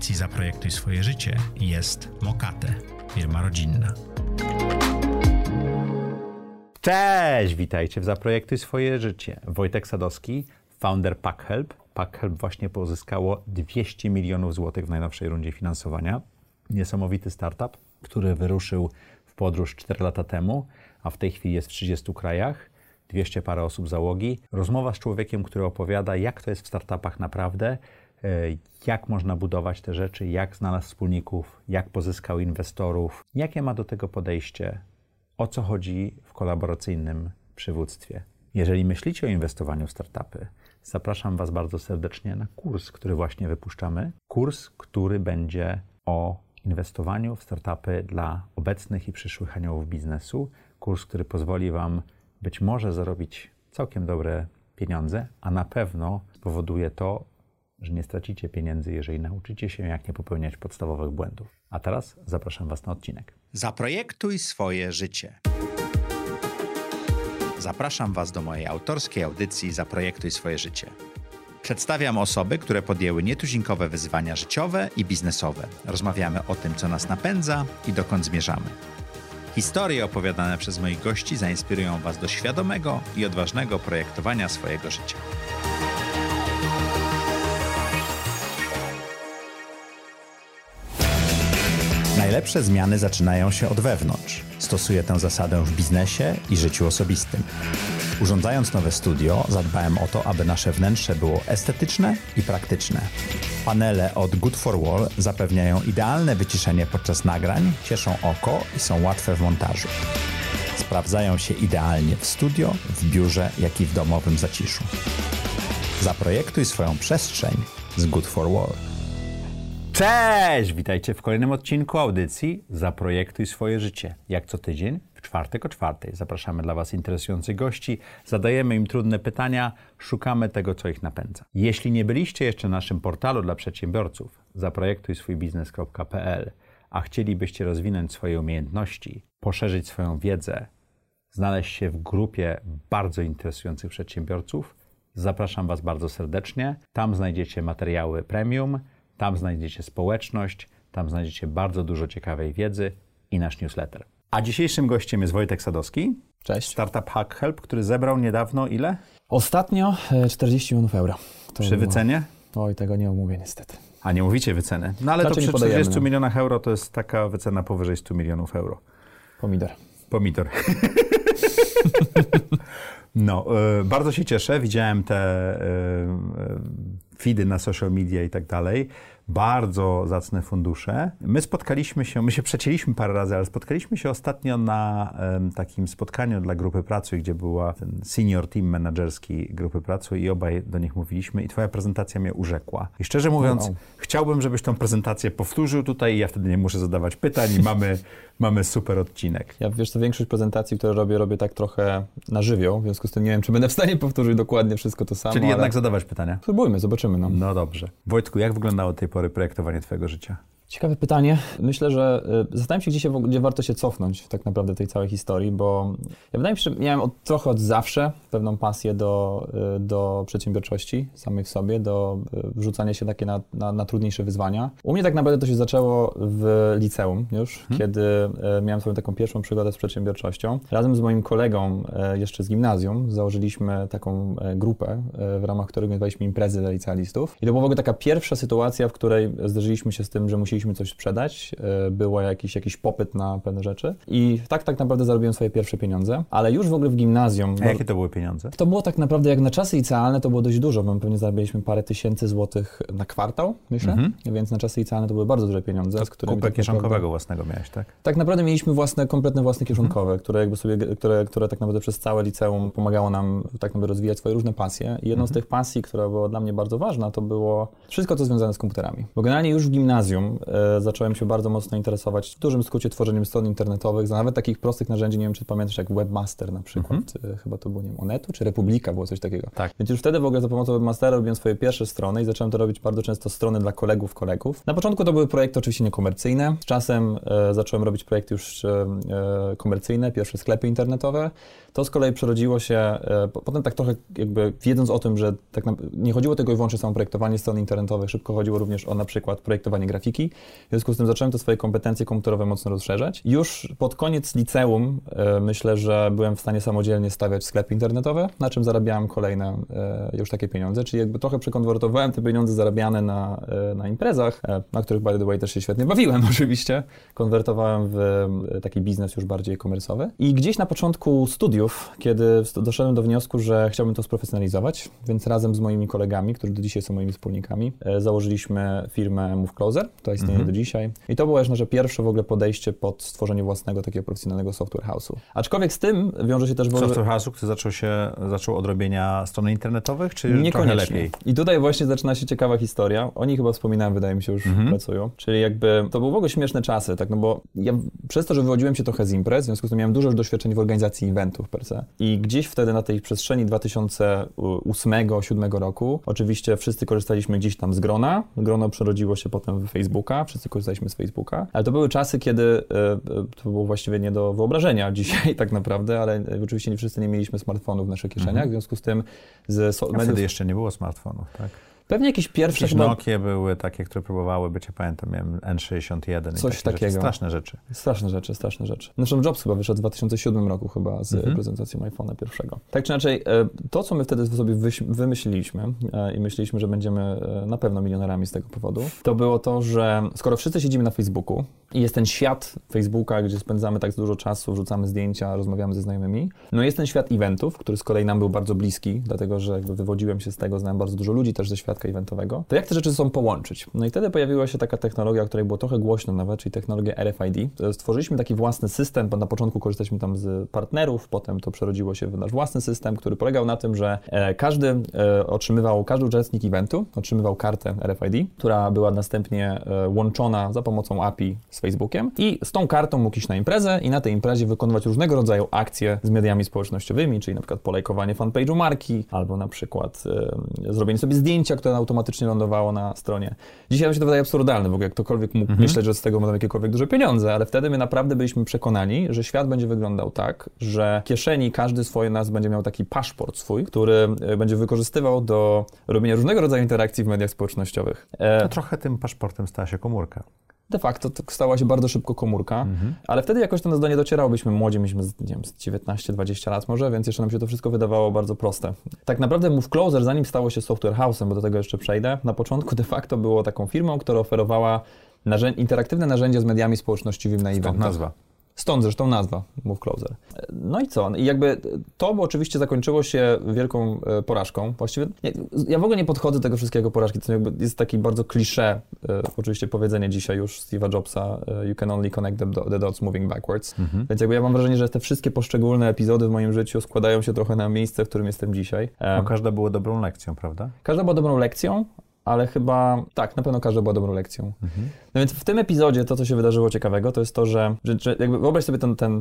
audycji Zaprojektuj Swoje Życie jest Mokate, firma rodzinna. Cześć, witajcie w Zaprojektuj Swoje Życie. Wojtek Sadowski, founder Packhelp. Packhelp właśnie pozyskało 200 milionów złotych w najnowszej rundzie finansowania. Niesamowity startup, który wyruszył w podróż 4 lata temu, a w tej chwili jest w 30 krajach. 200 parę osób załogi. Rozmowa z człowiekiem, który opowiada, jak to jest w startupach naprawdę, jak można budować te rzeczy, jak znalazł wspólników, jak pozyskał inwestorów, jakie ma do tego podejście, o co chodzi w kolaboracyjnym przywództwie. Jeżeli myślicie o inwestowaniu w startupy, zapraszam Was bardzo serdecznie na kurs, który właśnie wypuszczamy. Kurs, który będzie o inwestowaniu w startupy dla obecnych i przyszłych aniołów biznesu. Kurs, który pozwoli Wam być może zarobić całkiem dobre pieniądze, a na pewno spowoduje to, że nie stracicie pieniędzy, jeżeli nauczycie się, jak nie popełniać podstawowych błędów. A teraz zapraszam Was na odcinek. Zaprojektuj swoje życie. Zapraszam Was do mojej autorskiej audycji Zaprojektuj swoje życie. Przedstawiam osoby, które podjęły nietuzinkowe wyzwania życiowe i biznesowe. Rozmawiamy o tym, co nas napędza i dokąd zmierzamy. Historie opowiadane przez moich gości zainspirują Was do świadomego i odważnego projektowania swojego życia. Najlepsze zmiany zaczynają się od wewnątrz. Stosuję tę zasadę w biznesie i życiu osobistym. Urządzając nowe studio, zadbałem o to, aby nasze wnętrze było estetyczne i praktyczne. Panele od Good4Wall zapewniają idealne wyciszenie podczas nagrań, cieszą oko i są łatwe w montażu. Sprawdzają się idealnie w studio, w biurze, jak i w domowym zaciszu. Zaprojektuj swoją przestrzeń z Good4Wall. Cześć! Witajcie w kolejnym odcinku audycji Zaprojektuj swoje życie. Jak co tydzień, w czwartek o 4:00. Zapraszamy dla Was interesujących gości, zadajemy im trudne pytania, szukamy tego, co ich napędza. Jeśli nie byliście jeszcze na naszym portalu dla przedsiębiorców zaprojektujswójbiznes.pl, a chcielibyście rozwinąć swoje umiejętności, poszerzyć swoją wiedzę, znaleźć się w grupie bardzo interesujących przedsiębiorców, zapraszam Was bardzo serdecznie. Tam znajdziecie materiały premium, tam znajdziecie społeczność, tam znajdziecie bardzo dużo ciekawej wiedzy i nasz newsletter. A dzisiejszym gościem jest Wojtek Sadowski. Cześć. Startup Packhelp, który zebrał niedawno ile? Ostatnio 40 milionów euro. To przy wycenie? Oj, tego nie omówię niestety. A nie mówicie wyceny? No ale znaczy to przy 40 milionach euro to jest taka wycena powyżej 100 milionów euro. Pomidor. No, bardzo się cieszę. Widziałem te feedy na social media i tak dalej. Bardzo zacne fundusze. My się przecięliśmy parę razy, ale spotkaliśmy się ostatnio na takim spotkaniu dla Grupy Pracuj, gdzie była ten senior team menadżerski Grupy Pracuj i obaj do nich mówiliśmy i Twoja prezentacja mnie urzekła. I szczerze mówiąc, chciałbym, żebyś tą prezentację powtórzył tutaj i ja wtedy nie muszę zadawać pytań i mamy super odcinek. Ja wiesz co, większość prezentacji, które robię tak trochę na żywioł, w związku z tym nie wiem, czy będę w stanie powtórzyć dokładnie wszystko to samo. Czyli jednak zadawać pytania. Spróbujmy, zobaczymy. No dobrze. Wojtku, jak wyglądało od tej pory projektowanie Twojego życia? Ciekawe pytanie. Myślę, że zastanawiam się, gdzie warto się cofnąć tak naprawdę tej całej historii, bo ja wydaje mi się, że miałem trochę od zawsze pewną pasję do przedsiębiorczości samej w sobie, do wrzucania się takie na trudniejsze wyzwania. U mnie tak naprawdę to się zaczęło w liceum już, kiedy miałem swoją taką pierwszą przygodę z przedsiębiorczością. Razem z moim kolegą jeszcze z gimnazjum założyliśmy taką grupę, w ramach której organizowaliśmy imprezy dla licealistów. I to była w ogóle taka pierwsza sytuacja, w której zderzyliśmy się z tym, że musieliśmy coś sprzedać, był jakiś popyt na pewne rzeczy i tak naprawdę zarobiłem swoje pierwsze pieniądze, ale już w ogóle w gimnazjum... A jakie to były pieniądze? To było tak naprawdę jak na czasy licealne, to było dość dużo, bo my pewnie zarabialiśmy parę tysięcy złotych na kwartał, myślę, więc na czasy licealne to były bardzo duże pieniądze. To z kupę tak kieszonkowego naprawdę, własnego miałeś, tak? Tak naprawdę mieliśmy kompletne własne kieszonkowe, które tak naprawdę przez całe liceum pomagało nam tak naprawdę rozwijać swoje różne pasje i jedną z tych pasji, która była dla mnie bardzo ważna, to było wszystko, co związane z komputerami. Bo generalnie już w gimnazjum zacząłem się bardzo mocno interesować w dużym skrócie tworzeniem stron internetowych, za nawet takich prostych narzędzi, nie wiem czy pamiętasz, jak Webmaster na przykład, chyba to było, nie wiem, Onetu czy Republika, było coś takiego. Tak. Więc już wtedy w ogóle za pomocą Webmastera robiłem swoje pierwsze strony i zacząłem to robić bardzo często strony dla kolegów. Na początku to były projekty oczywiście niekomercyjne, z czasem zacząłem robić projekty już komercyjne, pierwsze sklepy internetowe. To z kolei przerodziło się, potem tak trochę jakby wiedząc o tym, że tak nie chodziło tylko i wyłącznie o samo projektowanie stron internetowych, szybko chodziło również o na przykład projektowanie grafiki. W związku z tym zacząłem te swoje kompetencje komputerowe mocno rozszerzać. Już pod koniec liceum myślę, że byłem w stanie samodzielnie stawiać sklepy internetowe, na czym zarabiałem kolejne już takie pieniądze, czyli jakby trochę przekonwertowałem te pieniądze zarabiane na imprezach, na których by the way też się świetnie bawiłem oczywiście. Konwertowałem w taki biznes już bardziej komersowy. I gdzieś na początku studiów, kiedy doszedłem do wniosku, że chciałbym to sprofesjonalizować, więc razem z moimi kolegami, którzy do dzisiaj są moimi wspólnikami, założyliśmy firmę Move Closer, która istnieje do dzisiaj. I to było już nasze pierwsze w ogóle podejście pod stworzenie własnego takiego profesjonalnego software house'u. Aczkolwiek z tym wiąże się też... Software house'u, który zaczął od robienia stron internetowych, czy niekoniecznie. Trochę lepiej? I tutaj właśnie zaczyna się ciekawa historia. Oni chyba wspominałem, wydaje mi się, już pracują. Czyli jakby to były w ogóle śmieszne czasy, tak, no bo ja przez to, że wywodziłem się trochę z imprez, w związku z tym miałem dużo już doświadczeń w organizacji eventów per se. I gdzieś wtedy na tej przestrzeni 2008-2007 roku oczywiście wszyscy korzystaliśmy gdzieś tam z grona. Grono przerodziło się potem w Facebooka, wszyscy korzystaliśmy z Facebooka. Ale to były czasy, kiedy to było właściwie nie do wyobrażenia dzisiaj tak naprawdę, ale oczywiście nie wszyscy nie mieliśmy smartfonów w naszych kieszeniach, w związku z tym... Wtedy jeszcze nie było smartfonów, tak? Pewnie jakieś pierwsze... Jakieś Nokie były takie, które próbowały być, ja pamiętam, miałem N61 coś i takie takiego. Rzeczy. Straszne rzeczy. Zresztą Jobs chyba wyszedł w 2007 roku chyba z prezentacją iPhone'a pierwszego. Tak czy inaczej, to co my wtedy sobie wymyśliliśmy i myśleliśmy, że będziemy na pewno milionerami z tego powodu, to było to, że skoro wszyscy siedzimy na Facebooku i jest ten świat Facebooka, gdzie spędzamy tak dużo czasu, wrzucamy zdjęcia, rozmawiamy ze znajomymi, no jest ten świat eventów, który z kolei nam był bardzo bliski, dlatego że jakby wywodziłem się z tego, znałem bardzo dużo ludzi też ze świata eventowego, to jak te rzeczy ze sobą połączyć? No i wtedy pojawiła się taka technologia, o której było trochę głośno nawet, czyli technologia RFID. Stworzyliśmy taki własny system, bo na początku korzystaliśmy tam z partnerów, potem to przerodziło się w nasz własny system, który polegał na tym, że każdy uczestnik eventu otrzymywał kartę RFID, która była następnie łączona za pomocą API z Facebookiem i z tą kartą mógł iść na imprezę i na tej imprezie wykonywać różnego rodzaju akcje z mediami społecznościowymi, czyli na przykład polajkowanie fanpage'u marki, albo na przykład zrobienie sobie zdjęcia, które automatycznie lądowało na stronie. Dzisiaj nam się to wydaje absurdalne, w ogóle ktokolwiek mógł myśleć, że z tego będą jakiekolwiek duże pieniądze, ale wtedy my naprawdę byliśmy przekonani, że świat będzie wyglądał tak, że kieszeni każdy swoje nas będzie miał taki paszport swój, który będzie wykorzystywał do robienia różnego rodzaju interakcji w mediach społecznościowych. No, trochę tym paszportem stała się komórka. De facto stała się bardzo szybko komórka, ale wtedy jakoś to nas do niej docierało. Byliśmy młodzi, mieliśmy z 19-20 lat może, więc jeszcze nam się to wszystko wydawało bardzo proste. Tak naprawdę Move Closer, zanim stało się software house'em, bo do tego jeszcze przejdę, na początku de facto było taką firmą, która oferowała interaktywne narzędzia z mediami społecznościowymi na eventach. Stąd zresztą nazwa Move Closer. No i co? I jakby to oczywiście zakończyło się wielką porażką. Właściwie ja w ogóle nie podchodzę do tego wszystkiego porażki. To jakby jest taki bardzo klisze oczywiście powiedzenie dzisiaj już Steve'a Jobsa you can only connect the dots moving backwards. Więc jakby ja mam wrażenie, że te wszystkie poszczególne epizody w moim życiu składają się trochę na miejsce, w którym jestem dzisiaj. No każda była dobrą lekcją, prawda? Każda była dobrą lekcją. Ale chyba, tak, na pewno każda była dobrą lekcją. No więc w tym epizodzie to, co się wydarzyło ciekawego, to jest to, że jakby wyobraź sobie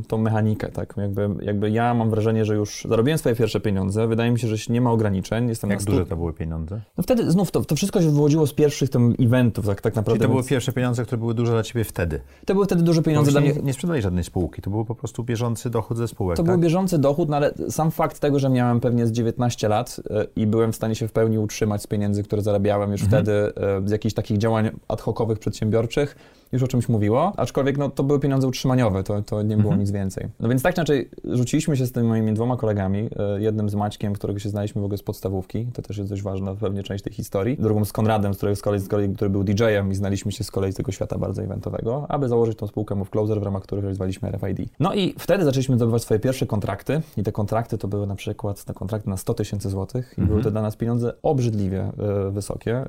tą mechanikę, tak? Jakby ja mam wrażenie, że już zarobiłem swoje pierwsze pieniądze, wydaje mi się, że nie ma ograniczeń. Jak duże to były pieniądze? No wtedy znów to wszystko się wywodziło z pierwszych tam eventów, tak naprawdę. Czyli to były pierwsze pieniądze, które były duże dla ciebie wtedy? To były wtedy duże pieniądze dla mnie. Nie sprzedali żadnej spółki, to był po prostu bieżący dochód ze spółek, To był bieżący dochód, no ale sam fakt tego, że miałem pewnie z 19 lat i byłem w stanie się w pełni utrzymać z pieniędzy, które zarabiałem już wtedy z jakichś takich działań ad hocowych, przedsiębiorczych, już o czymś mówiło, aczkolwiek no, to były pieniądze utrzymaniowe, to nie było nic więcej. No więc tak czy inaczej rzuciliśmy się z tymi moimi dwoma kolegami, jednym z Maćkiem, którego się znaliśmy w ogóle z podstawówki, to też jest dość ważna pewnie część tej historii, drugą z Konradem, z kolei, który był DJ-em i znaliśmy się z kolei z tego świata bardzo eventowego, aby założyć tą spółkę Move Closer, w ramach których realizowaliśmy RFID. No i wtedy zaczęliśmy zdobywać swoje pierwsze kontrakty i te kontrakty to były na przykład kontrakty na 100 000 złotych i były to dla nas pieniądze obrzydliwie wysokie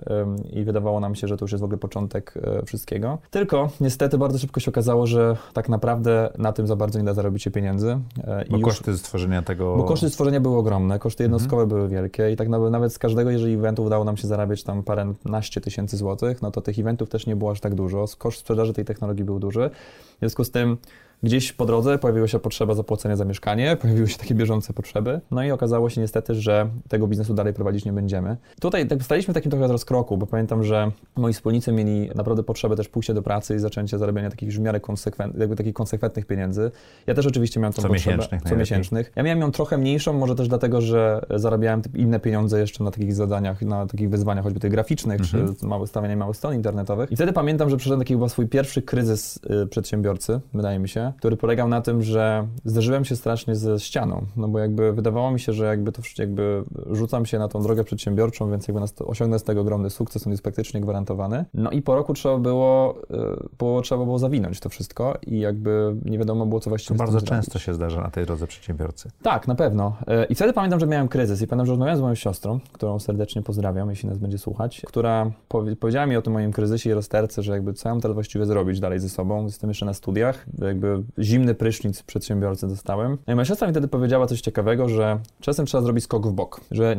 i wydawało nam się, że to już jest w ogóle początek wszystkiego. Tylko Tylko niestety bardzo szybko się okazało, że tak naprawdę na tym za bardzo nie da zarobić się pieniędzy. Bo koszty stworzenia były ogromne, koszty jednostkowe były wielkie i tak nawet z każdego, jeżeli eventu udało nam się zarabiać tam paręnaście tysięcy złotych, no to tych eventów też nie było aż tak dużo. Koszt sprzedaży tej technologii był duży. W związku z tym gdzieś po drodze pojawiła się potrzeba zapłacenia za mieszkanie, pojawiły się takie bieżące potrzeby, no i okazało się niestety, że tego biznesu dalej prowadzić nie będziemy. Tutaj tak staliśmy w takim trochę rozkroku, bo pamiętam, że moi wspólnicy mieli naprawdę potrzebę też pójścia do pracy i zaczęcia zarabiania takich w miarę konsekwentnych pieniędzy. Ja też oczywiście miałem tą potrzebę comiesięcznych. Ja miałem ją trochę mniejszą, może też dlatego, że zarabiałem inne pieniądze jeszcze na takich zadaniach, na takich wyzwaniach choćby tych graficznych, czy stawiania małych stron internetowych. I wtedy pamiętam, że przyszedłem taki chyba swój pierwszy kryzys przedsiębiorcy, wydaje mi się, który polegał na tym, że zderzyłem się strasznie ze ścianą, no bo jakby wydawało mi się, że jakby rzucam się na tą drogę przedsiębiorczą, więc jakby osiągnę z tego ogromny sukces, on jest praktycznie gwarantowany. No i po roku trzeba było zawinąć to wszystko i jakby nie wiadomo było, co właściwie zrobić. To bardzo często się zdarza na tej drodze przedsiębiorcy. Tak, na pewno. I wtedy pamiętam, że miałem kryzys i pamiętam, że rozmawiałem z moją siostrą, którą serdecznie pozdrawiam, jeśli nas będzie słuchać, która powiedziała mi o tym moim kryzysie i rozterce, że jakby co ja mam teraz właściwie zrobić dalej ze sobą, jestem jeszcze na studiach, jakby zimny prysznic przedsiębiorcy dostałem. No i moja siostra mi wtedy powiedziała coś ciekawego, że czasem trzeba zrobić skok w bok, że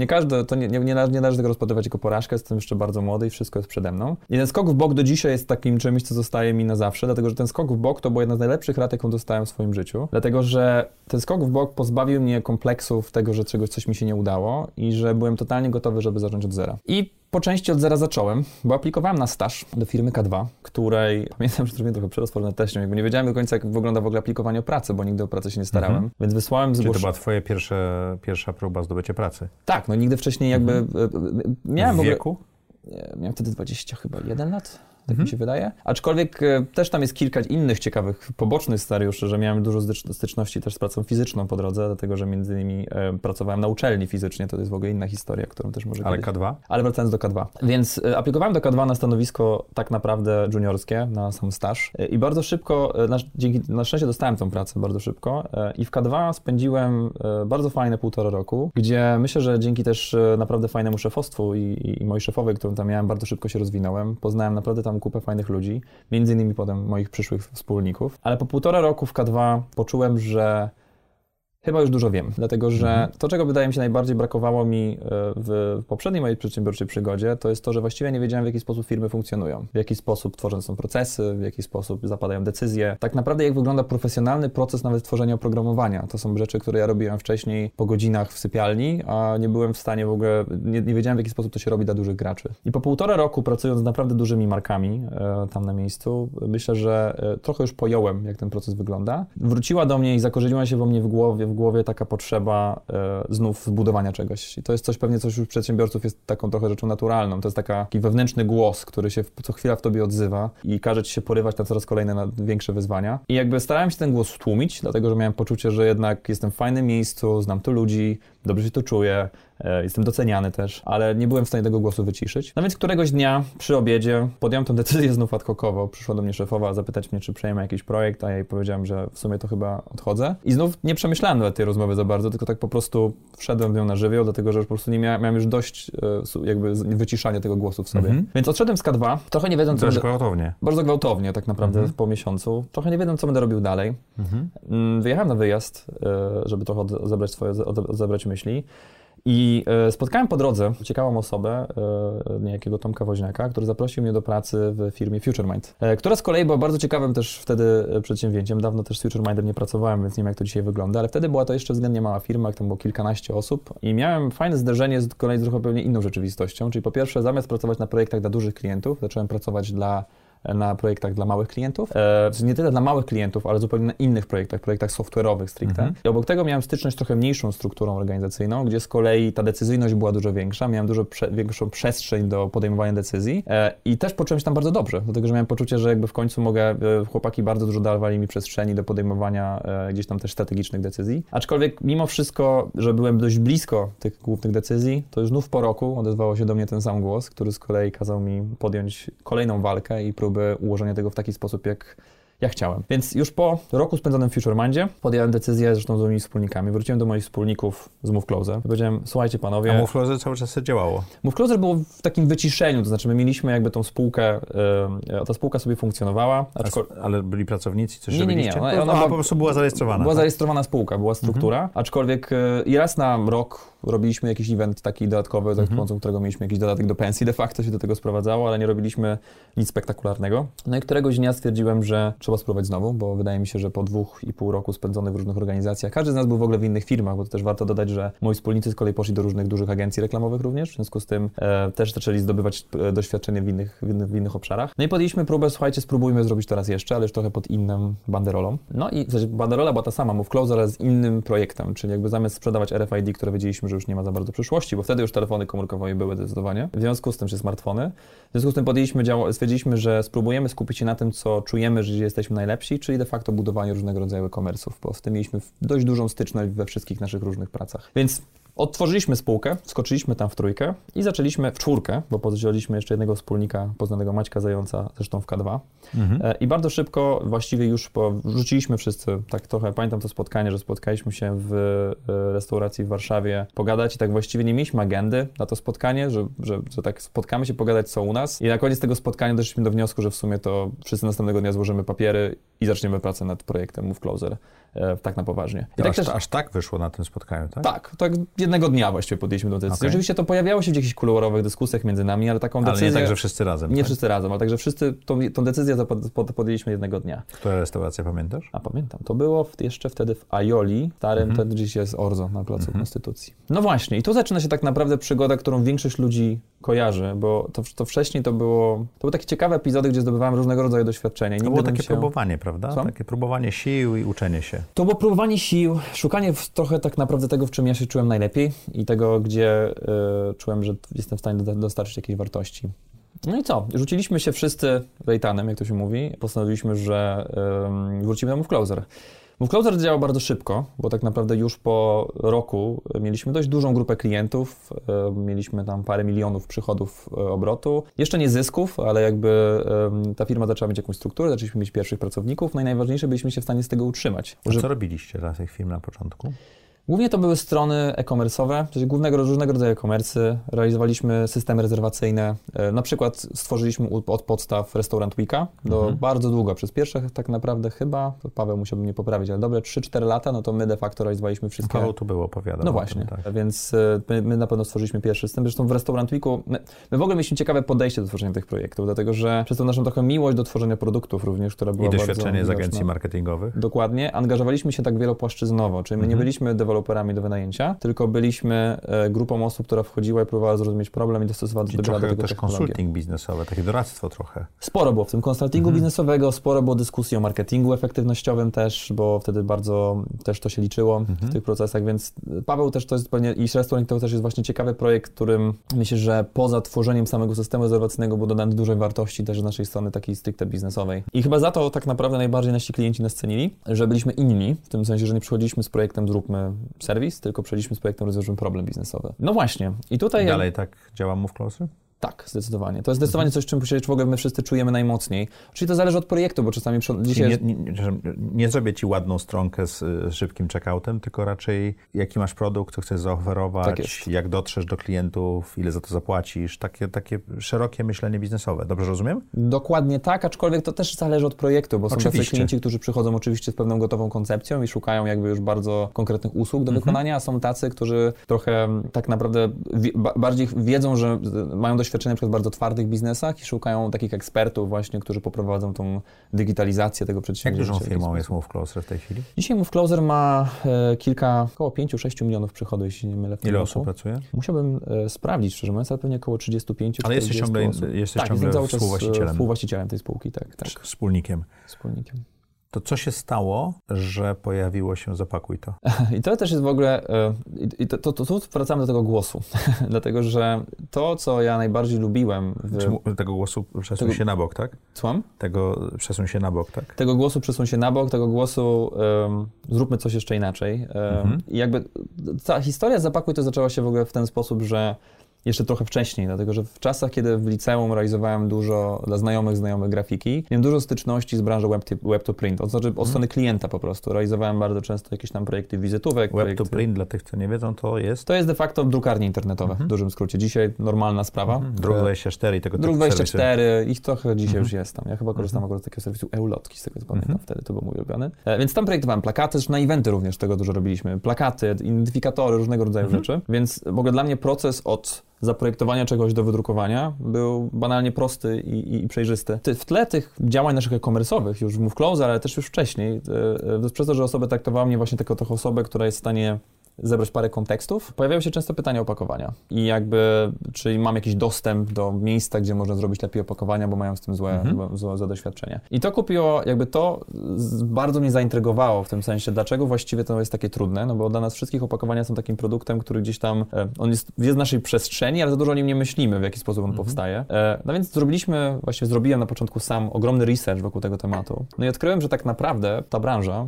nie należy tego rozpatrywać jako porażkę, jestem jeszcze bardzo młody i wszystko jest przede mną. I ten skok w bok do dzisiaj jest takim czymś, co zostaje mi na zawsze, dlatego że ten skok w bok to była jedna z najlepszych rad, jaką dostałem w swoim życiu, dlatego że ten skok w bok pozbawił mnie kompleksów tego, że coś mi się nie udało i że byłem totalnie gotowy, żeby zacząć od zera. Po części od zera zacząłem, bo aplikowałem na staż do firmy K2, której pamiętam, że trochę przerosło na teście, jakby nie wiedziałem do końca, jak wygląda w ogóle aplikowanie o pracę, bo nigdy o pracę się nie starałem, więc wysłałem zgłoszenie. Czy to była twoja pierwsza próba zdobycia pracy? Tak, no nigdy wcześniej jakby miałem w ogóle... wieku? Miałem wtedy 20 chyba 1 lat. Tak mi się wydaje. Aczkolwiek też tam jest kilka innych ciekawych, pobocznych scenariuszy, że miałem dużo styczności też z pracą fizyczną po drodze, dlatego że między innymi pracowałem na uczelni fizycznie, to jest w ogóle inna historia, którą też może... Ale kiedyś... K2? Ale wracając do K2. Więc aplikowałem do K2 na stanowisko tak naprawdę juniorskie, na sam staż i bardzo szybko, na szczęście dostałem tą pracę bardzo szybko i w K2 spędziłem bardzo fajne 1,5 roku, gdzie myślę, że dzięki też naprawdę fajnemu szefostwu i mojej szefowej, którą tam miałem, bardzo szybko się rozwinąłem, poznałem naprawdę tam kupę fajnych ludzi, między innymi potem moich przyszłych wspólników, ale po 1,5 roku w K2 poczułem, że chyba już dużo wiem, dlatego że to, czego wydaje mi się najbardziej brakowało mi w poprzedniej mojej przedsiębiorczej przygodzie, to jest to, że właściwie nie wiedziałem, w jaki sposób firmy funkcjonują, w jaki sposób tworzone są procesy, w jaki sposób zapadają decyzje. Tak naprawdę jak wygląda profesjonalny proces nawet tworzenia oprogramowania. To są rzeczy, które ja robiłem wcześniej po godzinach w sypialni, a nie byłem w stanie w ogóle, nie wiedziałem, w jaki sposób to się robi dla dużych graczy. I po 1,5 roku pracując z naprawdę dużymi markami tam na miejscu, myślę, że trochę już pojąłem, jak ten proces wygląda. Wróciła do mnie i zakorzeniła się w głowie taka potrzeba znów zbudowania czegoś. I to jest coś już przedsiębiorców jest taką trochę rzeczą naturalną. To jest taki wewnętrzny głos, który się co chwila w tobie odzywa i każe ci się porywać na coraz kolejne większe wyzwania. I jakby starałem się ten głos stłumić, dlatego że miałem poczucie, że jednak jestem w fajnym miejscu, znam tu ludzi, dobrze się tu czuję, jestem doceniany też, ale nie byłem w stanie tego głosu wyciszyć. No więc któregoś dnia przy obiedzie podjąłem tę decyzję znów ad hocowo. Przyszła do mnie szefowa zapytać mnie, czy przejmę jakiś projekt, a ja jej powiedziałem, że w sumie to chyba odchodzę. I znów nie przemyślałem nawet tej rozmowy za bardzo, tylko tak po prostu wszedłem w nią na żywioł, dlatego że już po prostu nie miałem już dość jakby wyciszania tego głosu w sobie. Więc odszedłem z K2, trochę nie wiedząc... Bardzo gwałtownie. Bardzo gwałtownie tak naprawdę po miesiącu. Trochę nie wiedząc, co będę robił dalej. Wyjechałem na wyjazd, żeby trochę odebrać myśli. I spotkałem po drodze ciekawą osobę, niejakiego Tomka Woźniaka, który zaprosił mnie do pracy w firmie Future Mind, która z kolei była bardzo ciekawym też wtedy przedsięwzięciem. Dawno też z Future Mindem nie pracowałem, więc nie wiem, jak to dzisiaj wygląda, ale wtedy była to jeszcze względnie mała firma, jak tam było kilkanaście osób i miałem fajne zderzenie z kolejną zupełnie inną rzeczywistością, czyli po pierwsze zamiast pracować na projektach dla dużych klientów, zacząłem pracować na projektach dla małych klientów. Nie tyle dla małych klientów, ale zupełnie na innych projektach software'owych stricte. I obok tego miałem styczność z trochę mniejszą strukturą organizacyjną, gdzie z kolei ta decyzyjność była dużo większa, miałem dużo większą przestrzeń do podejmowania decyzji i też poczułem się tam bardzo dobrze, dlatego że miałem poczucie, że jakby w końcu chłopaki bardzo dużo dawali mi przestrzeni do podejmowania gdzieś tam też strategicznych decyzji. Aczkolwiek mimo wszystko, że byłem dość blisko tych głównych decyzji, to już znów po roku odezwało się do mnie ten sam głos, który z kolei kazał mi podjąć kolejną walkę i próbę ułożenia tego w taki sposób, jak ja chciałem. Więc już po roku spędzonym w Future Mindzie podjąłem decyzję, zresztą z moimi wspólnikami. Wróciłem do moich wspólników z Move Closer i powiedziałem, słuchajcie panowie... A Move Closer cały czas działało? Move Closer było w takim wyciszeniu, to znaczy my mieliśmy jakby tą spółkę, ta spółka sobie funkcjonowała. Ale byli pracownicy, coś robiliście? Nie, nie. Ona po prostu była zarejestrowana. Była zarejestrowana spółka, była struktura, aczkolwiek i raz na rok robiliśmy jakiś event taki dodatkowy, za pomocą którego mieliśmy jakiś dodatek do pensji, de facto się do tego sprowadzało, ale nie robiliśmy nic spektakularnego. No i któregoś dnia stwierdziłem, że trzeba spróbować znowu, bo wydaje mi się, że po 2,5 roku spędzonych w różnych organizacjach, każdy z nas był w ogóle w innych firmach, bo to też warto dodać, że moi wspólnicy z kolei poszli do różnych dużych agencji reklamowych również, w związku z tym też zaczęli zdobywać doświadczenie w innych obszarach. No i podjęliśmy próbę, słuchajcie, spróbujmy zrobić to raz jeszcze, ale już trochę pod inną banderolą. No i w zasadzie banderola była ta sama, Move Closer, ale z innym projektem, czyli jakby zamiast sprzedawać RFID, które wiedzieliśmy, że już nie ma za bardzo przyszłości, bo wtedy już telefony komórkowe były zdecydowanie, w związku z tym, czy smartfony. W związku z tym stwierdziliśmy, że spróbujemy skupić się na tym, co czujemy, że jesteśmy najlepsi, czyli de facto budowanie różnego rodzaju e-commerce'ów, bo z tym mieliśmy dość dużą styczność we wszystkich naszych różnych pracach. Więc odtworzyliśmy spółkę, wskoczyliśmy tam w trójkę i zaczęliśmy w czwórkę, bo podzieliliśmy jeszcze jednego wspólnika, poznanego Maćka Zająca, zresztą w K2. I bardzo szybko, właściwie już rzuciliśmy wszyscy, tak trochę pamiętam to spotkanie, że spotkaliśmy się w restauracji w Warszawie pogadać i tak właściwie nie mieliśmy agendy na to spotkanie, że tak spotkamy się, pogadać co u nas. I na koniec tego spotkania doszliśmy do wniosku, że w sumie to wszyscy następnego dnia złożymy papiery i zaczniemy pracę nad projektem Move Closer. Tak na poważnie. I tak aż tak wyszło na tym spotkaniu, tak? Tak jednego dnia właściwie podjęliśmy do decyzji. Okay. Oczywiście to pojawiało się w jakichś kuluarowych dyskusjach między nami, ale taką decyzję... Ale nie tak, że wszyscy razem. Nie tak? Wszyscy razem, ale także wszyscy tą decyzję podjęliśmy jednego dnia. Która restauracja pamiętasz? A pamiętam. To było jeszcze wtedy w Ajoli, starym, wtedy gdzieś jest Orzo na placu Konstytucji. No właśnie i tu zaczyna się tak naprawdę przygoda, którą większość ludzi kojarzy, bo to wcześniej to były takie ciekawe epizody, gdzie zdobywałem różnego rodzaju doświadczenia. To było takie próbowanie, prawda? Co? Takie próbowanie sił i uczenie się. To było próbowanie sił, szukanie trochę tak naprawdę tego, w czym ja się czułem najlepiej i tego, gdzie czułem, że jestem w stanie dostarczyć jakiejś wartości. No i co? Rzuciliśmy się wszyscy rejtanem, jak to się mówi. Postanowiliśmy, że wrócimy do Move Closer. Move Closer działał bardzo szybko, bo tak naprawdę już po roku mieliśmy dość dużą grupę klientów, mieliśmy tam parę milionów przychodów obrotu, jeszcze nie zysków, ale jakby ta firma zaczęła mieć jakąś strukturę, zaczęliśmy mieć pierwszych pracowników, no i najważniejsze byliśmy się w stanie z tego utrzymać. Co robiliście dla tych firm na początku? Głównie to były strony e-commerce'owe, czyli różnego rodzaju e-commerce'y. Realizowaliśmy systemy rezerwacyjne. Na przykład stworzyliśmy od podstaw Restaurant Weeka. Bardzo długo, przez pierwsze tak naprawdę chyba, Paweł musiałby mnie poprawić, ale dobre 3-4 lata, no to my de facto realizowaliśmy wszystkie... Paweł tu był opowiadał. No właśnie, tym, tak. Więc my na pewno stworzyliśmy pierwszy system. Zresztą w Restaurant Weeku my w ogóle mieliśmy ciekawe podejście do tworzenia tych projektów, dlatego że przez tą naszą trochę miłość do tworzenia produktów również, która była bardzo... I doświadczenie z agencji marketingowych. Dokładnie. Angażowaliśmy się tak wielopłaszczyznowo, czyli my nie byliśmy deweloperami do wynajęcia, tylko byliśmy grupą osób, która wchodziła i próbowała zrozumieć problem i dostosowała do tego technologię. Też konsulting biznesowy, takie doradztwo trochę. Sporo było w tym konsultingu biznesowego, sporo było dyskusji o marketingu efektywnościowym też, bo wtedy bardzo też to się liczyło w tych procesach, więc Paweł też to jest pewnie, i Restaurant to też jest właśnie ciekawy projekt, którym myślę, że poza tworzeniem samego systemu rezerwacyjnego było dodane dużej wartości też z naszej strony takiej stricte biznesowej. I chyba za to tak naprawdę najbardziej nasi klienci nas cenili, że byliśmy inni, w tym sensie, że nie przychodziliśmy z projektem zróbmy serwis, tylko przeszliśmy z projektem rozwiążmy problem biznesowy. No właśnie. I tutaj... Dalej tak działa Move Closer? Tak, zdecydowanie. To jest zdecydowanie coś, czym się w ogóle my wszyscy czujemy najmocniej. Czyli to zależy od projektu, bo czasami... Dzisiaj... Nie zrobię ci ładną stronkę z szybkim checkoutem, tylko raczej jaki masz produkt, co chcesz zaoferować, jak dotrzesz do klientów, ile za to zapłacisz. Takie szerokie myślenie biznesowe. Dobrze rozumiem? Dokładnie tak, aczkolwiek to też zależy od projektu, bo są tacy klienci, którzy przychodzą oczywiście z pewną gotową koncepcją i szukają jakby już bardzo konkretnych usług do wykonania, a są tacy, którzy trochę tak naprawdę bardziej wiedzą, że mają dość na przykład w bardzo twardych biznesach i szukają takich ekspertów właśnie, którzy poprowadzą tą digitalizację tego przedsięwzięcia. Jak dużą firmą jest Move Closer w tej chwili? Dzisiaj Move Closer ma około 5-6 milionów przychodu, jeśli nie mylę. Ile osób pracuje? Musiałbym sprawdzić, szczerze mówiąc, ale pewnie około 35. Ale jesteś ciągle współwłaścicielem tej spółki, tak. Wspólnikiem. To co się stało, że pojawiło się Zapakuj.to? I to też jest w ogóle... Tu wracamy do tego głosu. Dlatego, że to, co ja najbardziej lubiłem... Tego głosu przesuń się na bok, tak? Słucham? Tego przesuń się na bok, tak? Tego głosu przesuń się na bok, tego głosu zróbmy coś jeszcze inaczej. I jakby ta historia Zapakuj.to zaczęła się w ogóle w ten sposób, że jeszcze trochę wcześniej, dlatego że w czasach, kiedy w liceum realizowałem dużo dla znajomych grafiki, miałem dużo styczności z branżą web to print, od strony klienta po prostu. Realizowałem bardzo często jakieś tam projekty wizytówek. Web to print, dla tych, co nie wiedzą, to jest? To jest de facto drukarnie internetowe, w dużym skrócie. Dzisiaj normalna sprawa. Druk24 i tego typu serwisy. Ich trochę dzisiaj już jest tam. Ja chyba korzystam akurat z takiego serwisu Eulotki, z tego co pamiętam, wtedy to był mój ulubiony. Więc tam projektowałem plakaty, na eventy również tego dużo robiliśmy. Plakaty, identyfikatory, różnego rodzaju rzeczy. Więc w ogóle dla mnie proces od zaprojektowania czegoś do wydrukowania był banalnie prosty i przejrzysty. W tle tych działań naszych e-commerce'owych, już w Move Closer, ale też już wcześniej, przez to, że osoby traktowały mnie właśnie jako taką osobę, która jest w stanie zebrać parę kontekstów, pojawiają się często pytania o opakowania. I jakby, czy mam jakiś dostęp do miejsca, gdzie można zrobić lepiej opakowania, bo mają z tym złe doświadczenie. I to kupiło, jakby to bardzo mnie zaintrygowało w tym sensie, dlaczego właściwie to jest takie trudne, no bo dla nas wszystkich opakowania są takim produktem, który gdzieś tam, on jest w naszej przestrzeni, ale za dużo o nim nie myślimy, w jaki sposób on powstaje. No więc zrobiłem na początku sam ogromny research wokół tego tematu. No i odkryłem, że tak naprawdę ta branża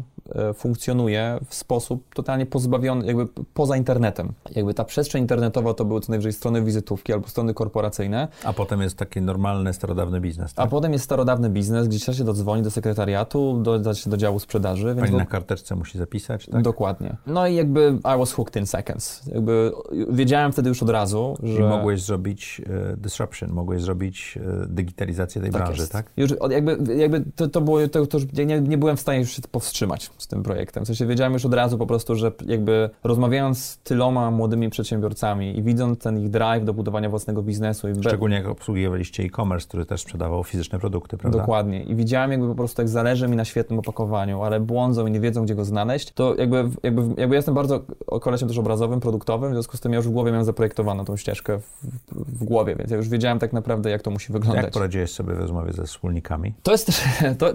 funkcjonuje w sposób totalnie pozbawiony, jakby poza internetem. Jakby ta przestrzeń internetowa to były co najwyżej strony wizytówki albo strony korporacyjne. A potem jest taki normalny, starodawny biznes. Tak? A potem jest starodawny biznes, gdzie trzeba się dodzwonić do sekretariatu, do działu sprzedaży. Więc pani na karteczce musi zapisać, tak? Dokładnie. No i jakby I was hooked in seconds. Jakby wiedziałem wtedy już od razu, że... I mogłeś zrobić disruption, mogłeś zrobić digitalizację tej branży, jest. Tak? Już nie byłem w stanie już się powstrzymać z tym projektem. W sensie wiedziałem już od razu po prostu, że jakby rozmawiając z tyloma młodymi przedsiębiorcami i widząc ten ich drive do budowania własnego biznesu. Szczególnie jak obsługiwaliście e-commerce, który też sprzedawał fizyczne produkty, prawda? Dokładnie. I widziałem jakby po prostu, jak zależy mi na świetnym opakowaniu, ale błądzą i nie wiedzą, gdzie go znaleźć. To jakby jestem bardzo kolesiem też obrazowym, produktowym, w związku z tym ja już w głowie miałem zaprojektowaną tą ścieżkę w głowie, więc ja już wiedziałem tak naprawdę, jak to musi wyglądać. Jak poradziłeś sobie w rozmowie ze wspólnikami?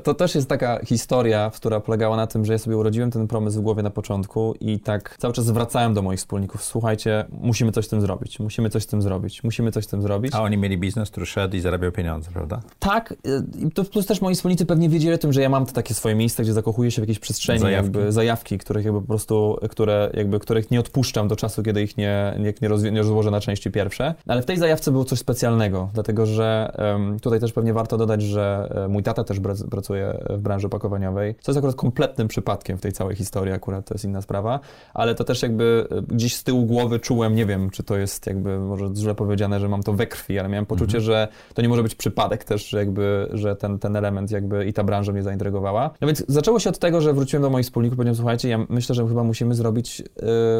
To też jest taka historia, która polegała na tym, że ja sobie urodziłem ten pomysł w głowie na początku i tak cały czas zwracałem do moich wspólników, słuchajcie, musimy coś z tym zrobić, musimy coś z tym zrobić, musimy coś z tym zrobić. A oni mieli biznes, który szedł i zarabiał pieniądze, prawda? Tak, to plus też moi wspólnicy pewnie wiedzieli o tym, że ja mam te takie swoje miejsca, gdzie zakochuję się w jakiejś przestrzeni, zajawki, których nie odpuszczam do czasu, kiedy ich nie rozłożę na części pierwsze. Ale w tej zajawce było coś specjalnego, dlatego że tutaj też pewnie warto dodać, że mój tata też pracuje w branży opakowaniowej, co jest akurat kompletnym przypadkiem w tej całej historii, akurat to jest inna sprawa, ale to też jakby gdzieś z tyłu głowy czułem, nie wiem, czy to jest jakby może źle powiedziane, że mam to we krwi, ale miałem poczucie, że to nie może być przypadek też, że ten element jakby i ta branża mnie zaintrygowała. No więc zaczęło się od tego, że wróciłem do moich wspólników i powiedziałem, słuchajcie, ja myślę, że chyba musimy zrobić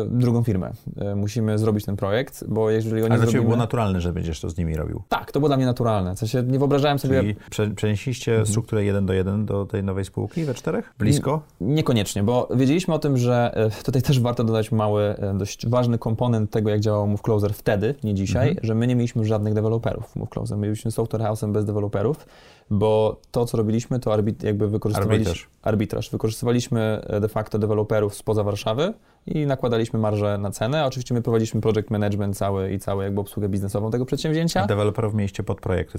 drugą firmę. Musimy zrobić ten projekt, bo jeżeli oni... Ale dla ciebie było naturalne, że będziesz to z nimi robił? Tak, to było dla mnie naturalne. W sensie nie wyobrażałem sobie... Czyli przenieśliście strukturę 1:1 do tej nowej spółki we czterech? Blisko? Niekoniecznie, bo wiedzieliśmy o tym, że tutaj też warto dodać mały, dość ważny komponent tego, jak działał Move Closer wtedy, nie dzisiaj, że my nie mieliśmy żadnych deweloperów w Move Closer. My byliśmy software house'em bez deweloperów, bo to, co robiliśmy, to arbitraż. Wykorzystywaliśmy de facto deweloperów spoza Warszawy i nakładaliśmy marżę na cenę. Oczywiście my prowadziliśmy project management cały jakby obsługę biznesową tego przedsięwzięcia. A deweloperów mieliście pod projekty.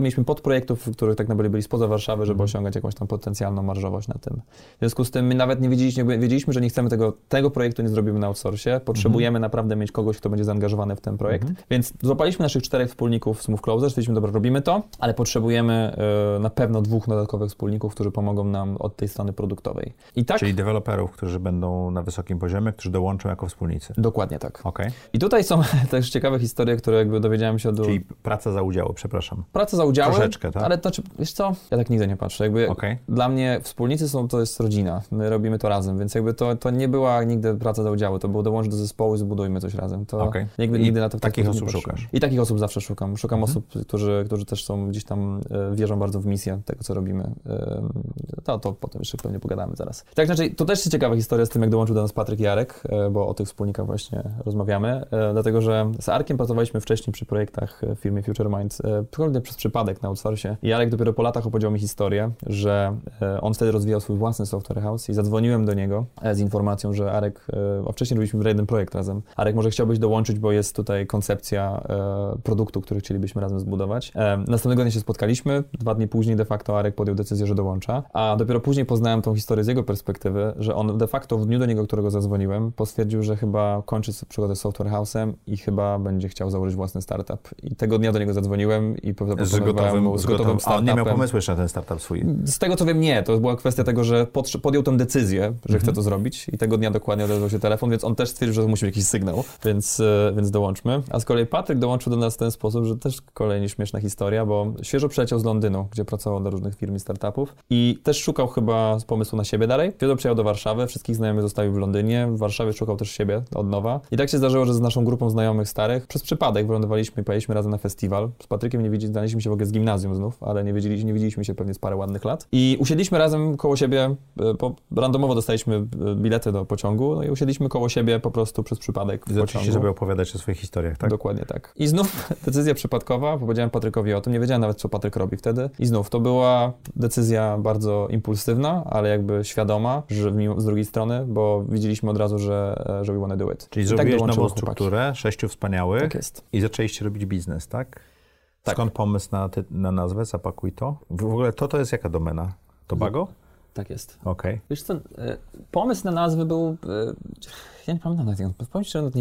Mieliśmy pod projektów, których tak naprawdę byli spoza Warszawy, żeby osiągać jakąś tam potencjalną marżowość na tym. W związku z tym my nawet wiedzieliśmy, że nie chcemy tego projektu, nie zrobimy na outsourcie. Potrzebujemy naprawdę mieć kogoś, kto będzie zaangażowany w ten projekt. Więc złapaliśmy naszych 4 wspólników z Move Closer, stwierdziliśmy, dobra, robimy to, ale potrzebujemy na pewno 2 dodatkowych wspólników, którzy pomogą nam od tej strony produktowej. I tak, czyli deweloperów, którzy będą na wysokim poziomie, którzy dołączą jako wspólnicy. Dokładnie tak. Okay. I tutaj są też ciekawe historie, które jakby dowiedziałem się od... Czyli praca za udziały, przepraszam. Praca za udziały, troszeczkę, tak? Ale to, wiesz co, ja tak nigdy nie patrzę. Jakby dla mnie wspólnicy to jest rodzina. My robimy to razem, więc jakby to nie była nigdy praca za udziały. To było dołącz do zespołu i zbudujmy coś razem. To nigdy na to takich osób szukasz. I takich osób zawsze szukam. Szukam osób, którzy też są gdzieś tam, wierzą bardzo w misję tego, co robimy. To potem jeszcze pewnie pogadamy zaraz. Tak, znaczy, to też jest ciekawa historia z tym, jak dołączył do nas Patryk i Arek, bo o tych wspólnikach właśnie rozmawiamy, dlatego że z Arkiem pracowaliśmy wcześniej przy projektach w firmie Future Mind, przez przypadek na outsourcie. I Arek dopiero po latach opowiedział mi historię, że on wtedy rozwijał swój własny software house i zadzwoniłem do niego z informacją, że Arek, a wcześniej robiliśmy jeden projekt razem, Arek może chciałbyś dołączyć, bo jest tutaj koncepcja produktu, który chcielibyśmy razem zbudować. Następnego dnia się spotkaliśmy, 2 dni później de facto Arek podjął decyzję, że dołącza, a dopiero później poznałem tą historię z jego perspektywy, że on de facto w dniu do niego, którego zadzwoniłem, postwierdził, że chyba kończy przygodę z Software House'em i chyba będzie chciał założyć własny startup. I tego dnia do niego zadzwoniłem i proponowałem mu z gotowym startupem. A on nie miał pomysłu jeszcze na ten startup swój? Z tego co wiem nie, to była kwestia tego, że podjął tę decyzję, że chce to zrobić i tego dnia dokładnie odezwał się telefon, więc on też stwierdził, że to musi być jakiś sygnał, więc dołączmy. A z kolei Patryk dołączył do nas w ten sposób, że też kolejnie śmieszna historia, bo świeżo przyleciał z Londynu, gdzie pracował dla różnych firm i startupów i też szukał chyba pomysłu na siebie dalej. Świeżo przyjechał do Warszawy, wszystkich znajomych zostawił w Londynie, w Warszawie szukał też siebie od nowa. I tak się zdarzyło, że z naszą grupą znajomych starych przez przypadek wylądowaliśmy i pojechaliśmy razem na festiwal. Z Patrykiem znaliśmy się w ogóle z gimnazjum znów, ale nie widzieliśmy się pewnie z parę ładnych lat. I usiedliśmy razem koło siebie, randomowo dostaliśmy bilety do pociągu, no i usiedliśmy koło siebie po prostu przez przypadek w pociągu. I zaczęliście sobie opowiadać o swoich historiach, tak? Dokładnie tak. I znów decyzja przypadkowa, powiedziałem Patrykowi o tym, nie wiedziałem nawet co Patryk robi wtedy. I znów to była decyzja bardzo impulsywna, ale jakby świadoma, że z drugiej strony, bo widzieliśmy od razu, że we wanna do it. Czyli zrobiłeś tak nową strukturę, 6 wspaniałych, tak jest. I zaczęliście robić biznes, tak? Tak. Skąd pomysł na nazwę Zapakuj.to? W ogóle to jest jaka domena? Tobago? Tak jest. Okej. Wiesz co, pomysł na nazwę był... Ja nie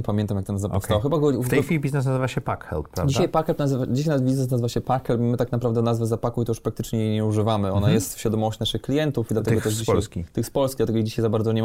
pamiętam, jak ten zapowstał. Okay. W tej chwili biznes nazywa się Packhelp, prawda? Dzisiaj biznes nazywa się Packhelp. My tak naprawdę nazwę Zapakuj to już praktycznie jej nie używamy. Ona jest w świadomości naszych klientów i dlatego też dzisiaj... Tych z Polski. Dlatego dzisiaj za bardzo nie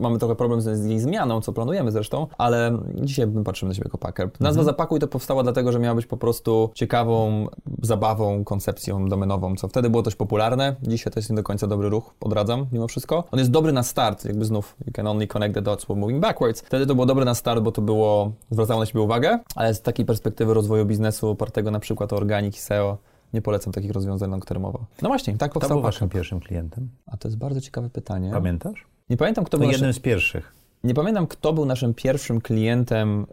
mamy trochę problem z jej zmianą, co planujemy zresztą, ale dzisiaj patrzymy na siebie jako Packhelp. Nazwa Zapakuj to powstała dlatego, że miała być po prostu ciekawą, zabawą, koncepcją domenową, co wtedy było dość popularne. Dzisiaj to jest nie do końca dobry ruch, odradzam mimo wszystko. On jest dobry na start, jakby znów you can only connect the dots by moving back. Wtedy to było dobre na start, bo to było, zwracało na siebie uwagę, ale z takiej perspektywy rozwoju biznesu opartego na przykład o organik i SEO, nie polecam takich rozwiązań long-termowo. No właśnie, tak powstał. Kto był waszym pierwszym klientem? A to jest bardzo ciekawe pytanie. Pamiętasz? Nie pamiętam, kto był jednym z pierwszych. Nie pamiętam, kto był naszym pierwszym klientem,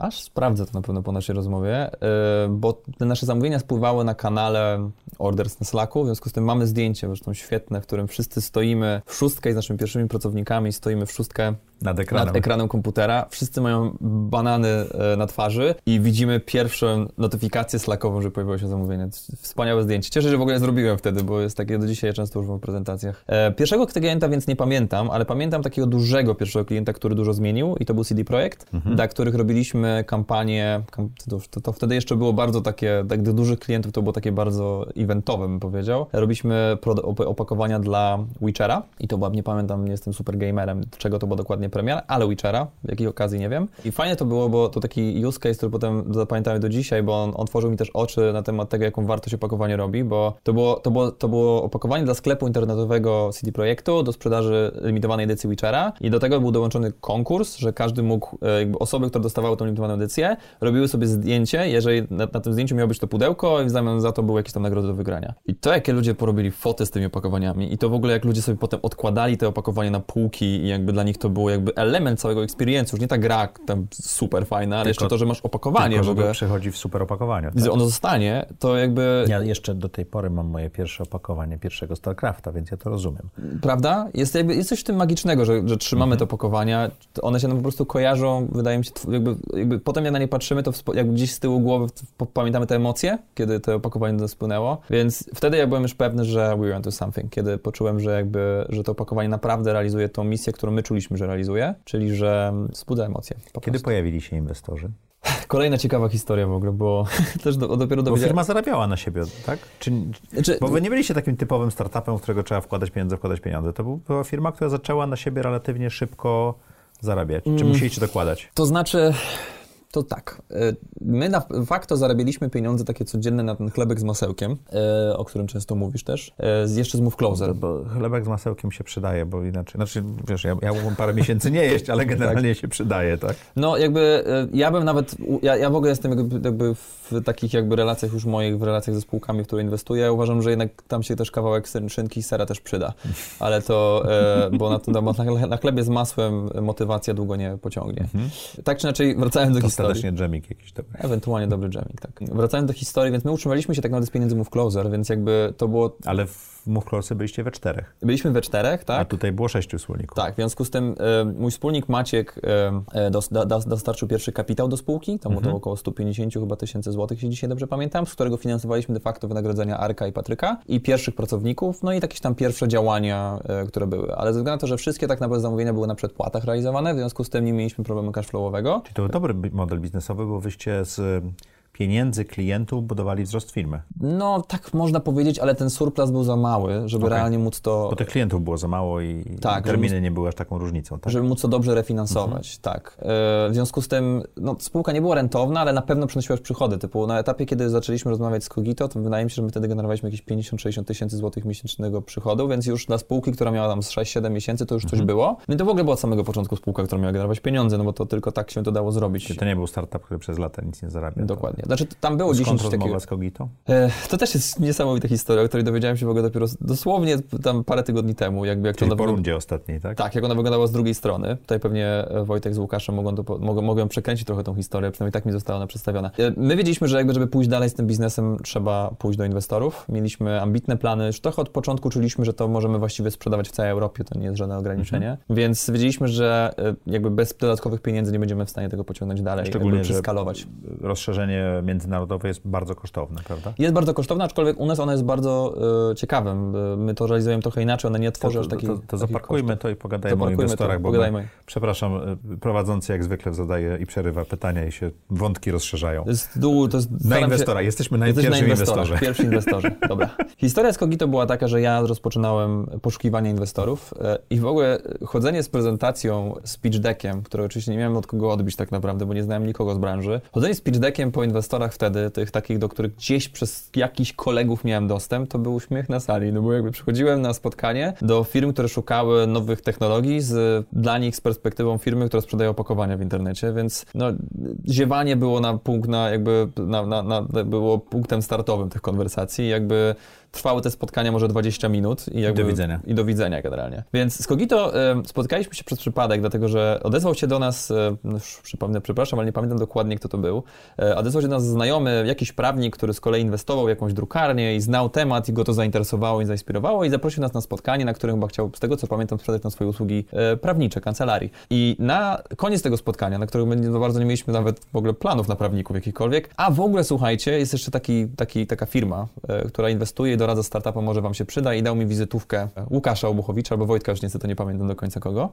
aż sprawdzę to na pewno po naszej rozmowie, bo te nasze zamówienia spływały na kanale Orders na Slacku, w związku z tym mamy zdjęcie, zresztą świetne, w którym wszyscy stoimy w szóstkę i z naszymi pierwszymi pracownikami stoimy w szóstkę nad ekranem komputera. Wszyscy mają banany na twarzy i widzimy pierwszą notyfikację slackową, że pojawiło się zamówienie. Wspaniałe zdjęcie. Cieszę się, że w ogóle zrobiłem wtedy, bo jest takie do dzisiaj, ja często używam w prezentacjach. Pierwszego klienta więc nie pamiętam, ale pamiętam takiego dużego pierwszego klienta, który dużo zmienił i to był CD Projekt, dla których robiliśmy kampanię, to wtedy jeszcze było bardzo takie, tak do dużych klientów to było takie bardzo eventowe, bym powiedział. Robiliśmy opakowania dla Witchera i to była, nie pamiętam, nie jestem super gamerem, czego to było dokładnie premiera, ale Witchera, w jakiej okazji, nie wiem. I fajnie to było, bo to taki use case, który potem zapamiętałem do dzisiaj, bo on otworzył mi też oczy na temat tego, jaką wartość opakowanie robi, bo to było opakowanie dla sklepu internetowego CD Projektu do sprzedaży limitowanej edycji Witchera i do tego był dołączony konkurs, że każdy mógł, jakby osoby, które dostawały tą limitowaną edycję, robiły sobie zdjęcie, jeżeli na tym zdjęciu miało być to pudełko i w zamian za to były jakieś tam nagrody do wygrania. I to, jakie ludzie porobili foty z tymi opakowaniami i to w ogóle, jak ludzie sobie potem odkładali te opakowanie na półki i jakby dla nich to było jakby element całego experience'u, już nie ta gra tam super fajna, ale jeszcze to, że masz opakowanie. Tylko, że w ogóle przychodzi w super opakowaniu. Tak? Ono zostanie, to jakby... Ja jeszcze do tej pory mam moje pierwsze opakowanie pierwszego StarCrafta, więc ja to rozumiem. Prawda? Jest coś w tym magicznego, że trzymamy te opakowania, one się nam po prostu kojarzą, wydaje mi się, jakby potem jak na nie patrzymy, to jakby gdzieś z tyłu głowy pamiętamy te emocje, kiedy to opakowanie do nas spłynęło, więc wtedy ja byłem już pewny, że we were onto something, kiedy poczułem, że to opakowanie naprawdę realizuje tą misję, którą my czuliśmy, że realizuje. Czyli, że wzbudza emocje. Kiedy pojawili się inwestorzy? Kolejna ciekawa historia w ogóle, bo też dopiero dowiedziałem... Bo firma zarabiała na siebie, tak? Bo wy nie byliście takim typowym startupem, w którego trzeba wkładać pieniądze. To była firma, która zaczęła na siebie relatywnie szybko zarabiać. Czy musieliście dokładać? To znaczy... To tak. My na facto zarabialiśmy pieniądze takie codzienne na ten chlebek z masełkiem, o którym często mówisz też, jeszcze z Move Closer. Bo chlebek z masełkiem się przydaje, bo inaczej... Znaczy, wiesz, ja mógłbym parę miesięcy nie jeść, ale generalnie się przydaje, tak? No jakby ja bym nawet... Ja w ogóle jestem jakby w takich jakby relacjach już moich, w relacjach ze spółkami, w które inwestuję. Uważam, że jednak tam się też kawałek szynki i sera też przyda. Ale to... Bo na chlebie z masłem motywacja długo nie pociągnie. Tak czy inaczej, wracając do historii. historii. Ostatecznie dżemik jakiś dobry. Ewentualnie dobry dżemik, tak. Wracając do historii, więc my utrzymaliśmy się tak naprawdę z pieniędzy Move Closer, więc jakby to było... Ale w Move Closer byliście we czterech. Byliśmy we czterech, tak. A tutaj było 6 wspólników. Tak, w związku z tym mój wspólnik Maciek dostarczył pierwszy kapitał do spółki, tam było to około 150 chyba tysięcy złotych, jeśli dzisiaj dobrze pamiętam, z którego finansowaliśmy de facto wynagrodzenia Arka i Patryka i pierwszych pracowników, no i jakieś tam pierwsze działania, które były. Ale ze względu na to, że wszystkie tak naprawdę zamówienia były na przedpłatach realizowane, w związku z tym nie mieliśmy problemu cashflowowego. Czyli to był dobry model biznesowy, bo wyście z pieniędzy klientów budowali wzrost firmy. No tak można powiedzieć, ale ten surplus był za mały, żeby realnie móc to... Bo tych klientów było za mało i tak, terminy nie były aż taką różnicą. Tak? Żeby móc to dobrze refinansować, tak. W związku z tym no, spółka nie była rentowna, ale na pewno przynosiła już przychody. Typu na etapie, kiedy zaczęliśmy rozmawiać z Kogito, to wydaje mi się, że my wtedy generowaliśmy jakieś 50-60 tysięcy złotych miesięcznego przychodu, więc już dla spółki, która miała tam 6-7 miesięcy, to już coś było. No i to w ogóle była od samego początku spółka, która miała generować pieniądze, no bo to tylko tak się to dało zrobić. Czyli to nie był startup, który przez lata nic nie zarabia. Dokładnie. Znaczy, tam było 10 takiego... z Kogito? To też jest niesamowita historia, o której dowiedziałem się w ogóle dopiero dosłownie tam parę tygodni temu. Jak czyli to po rundzie ostatniej, tak? Tak, jak ona wyglądała z drugiej strony. Tutaj pewnie Wojtek z Łukaszem mogą przekręcić trochę tą historię, przynajmniej tak mi została ona przedstawiona. My wiedzieliśmy, że żeby pójść dalej z tym biznesem, trzeba pójść do inwestorów. Mieliśmy ambitne plany. Już trochę od początku czuliśmy, że to możemy właściwie sprzedawać w całej Europie, to nie jest żadne ograniczenie. Więc wiedzieliśmy, że jakby bez dodatkowych pieniędzy nie będziemy w stanie tego pociągnąć dalej. Szczególnie, że skalować. Rozszerzenie międzynarodowe jest bardzo kosztowne, prawda? Jest bardzo kosztowne, aczkolwiek u nas ono jest bardzo ciekawym. My to realizujemy trochę inaczej, one nie tworzą aż takich kosztów. To zaparkujmy to i pogadajmy o inwestorach, bo przepraszam, prowadzący jak zwykle zadaje i przerywa pytania i się wątki rozszerzają. Na inwestora, jesteśmy najpierwsi inwestorzy. Pierwsi inwestorzy, dobra. Historia z Kogito była taka, że ja rozpoczynałem poszukiwanie inwestorów i w ogóle chodzenie z prezentacją, z pitch deckiem, które oczywiście nie miałem od kogo odbić tak naprawdę, bo nie znałem nikogo z branży. Chodzenie z pitch deckiem po inwestorach wtedy, tych takich, do których gdzieś przez jakichś kolegów miałem dostęp, to był uśmiech na sali, no bo jakby przychodziłem na spotkanie do firm, które szukały nowych technologii dla nich z perspektywą firmy, która sprzedaje opakowania w internecie, więc no, ziewanie było było punktem startowym tych konwersacji, jakby trwały te spotkania może 20 minut i jakby, do widzenia generalnie. Więc z Kogito spotkaliśmy się przez przypadek, dlatego że odezwał się do nas, przepraszam, ale nie pamiętam dokładnie, kto to był, odezwał się do nas znajomy, jakiś prawnik, który z kolei inwestował w jakąś drukarnię i znał temat i go to zainteresowało i zainspirowało i zaprosił nas na spotkanie, na którym chyba chciał, z tego co pamiętam, sprzedać nam swoje usługi prawnicze, kancelarii. I na koniec tego spotkania, na którym my bardzo nie mieliśmy nawet w ogóle planów na prawników jakichkolwiek, a w ogóle słuchajcie, jest jeszcze taka firma, która inwestuje doradza startupa, może wam się przyda i dał mi wizytówkę Łukasza Obuchowicza albo Wojtka, już niestety nie pamiętam do końca kogo.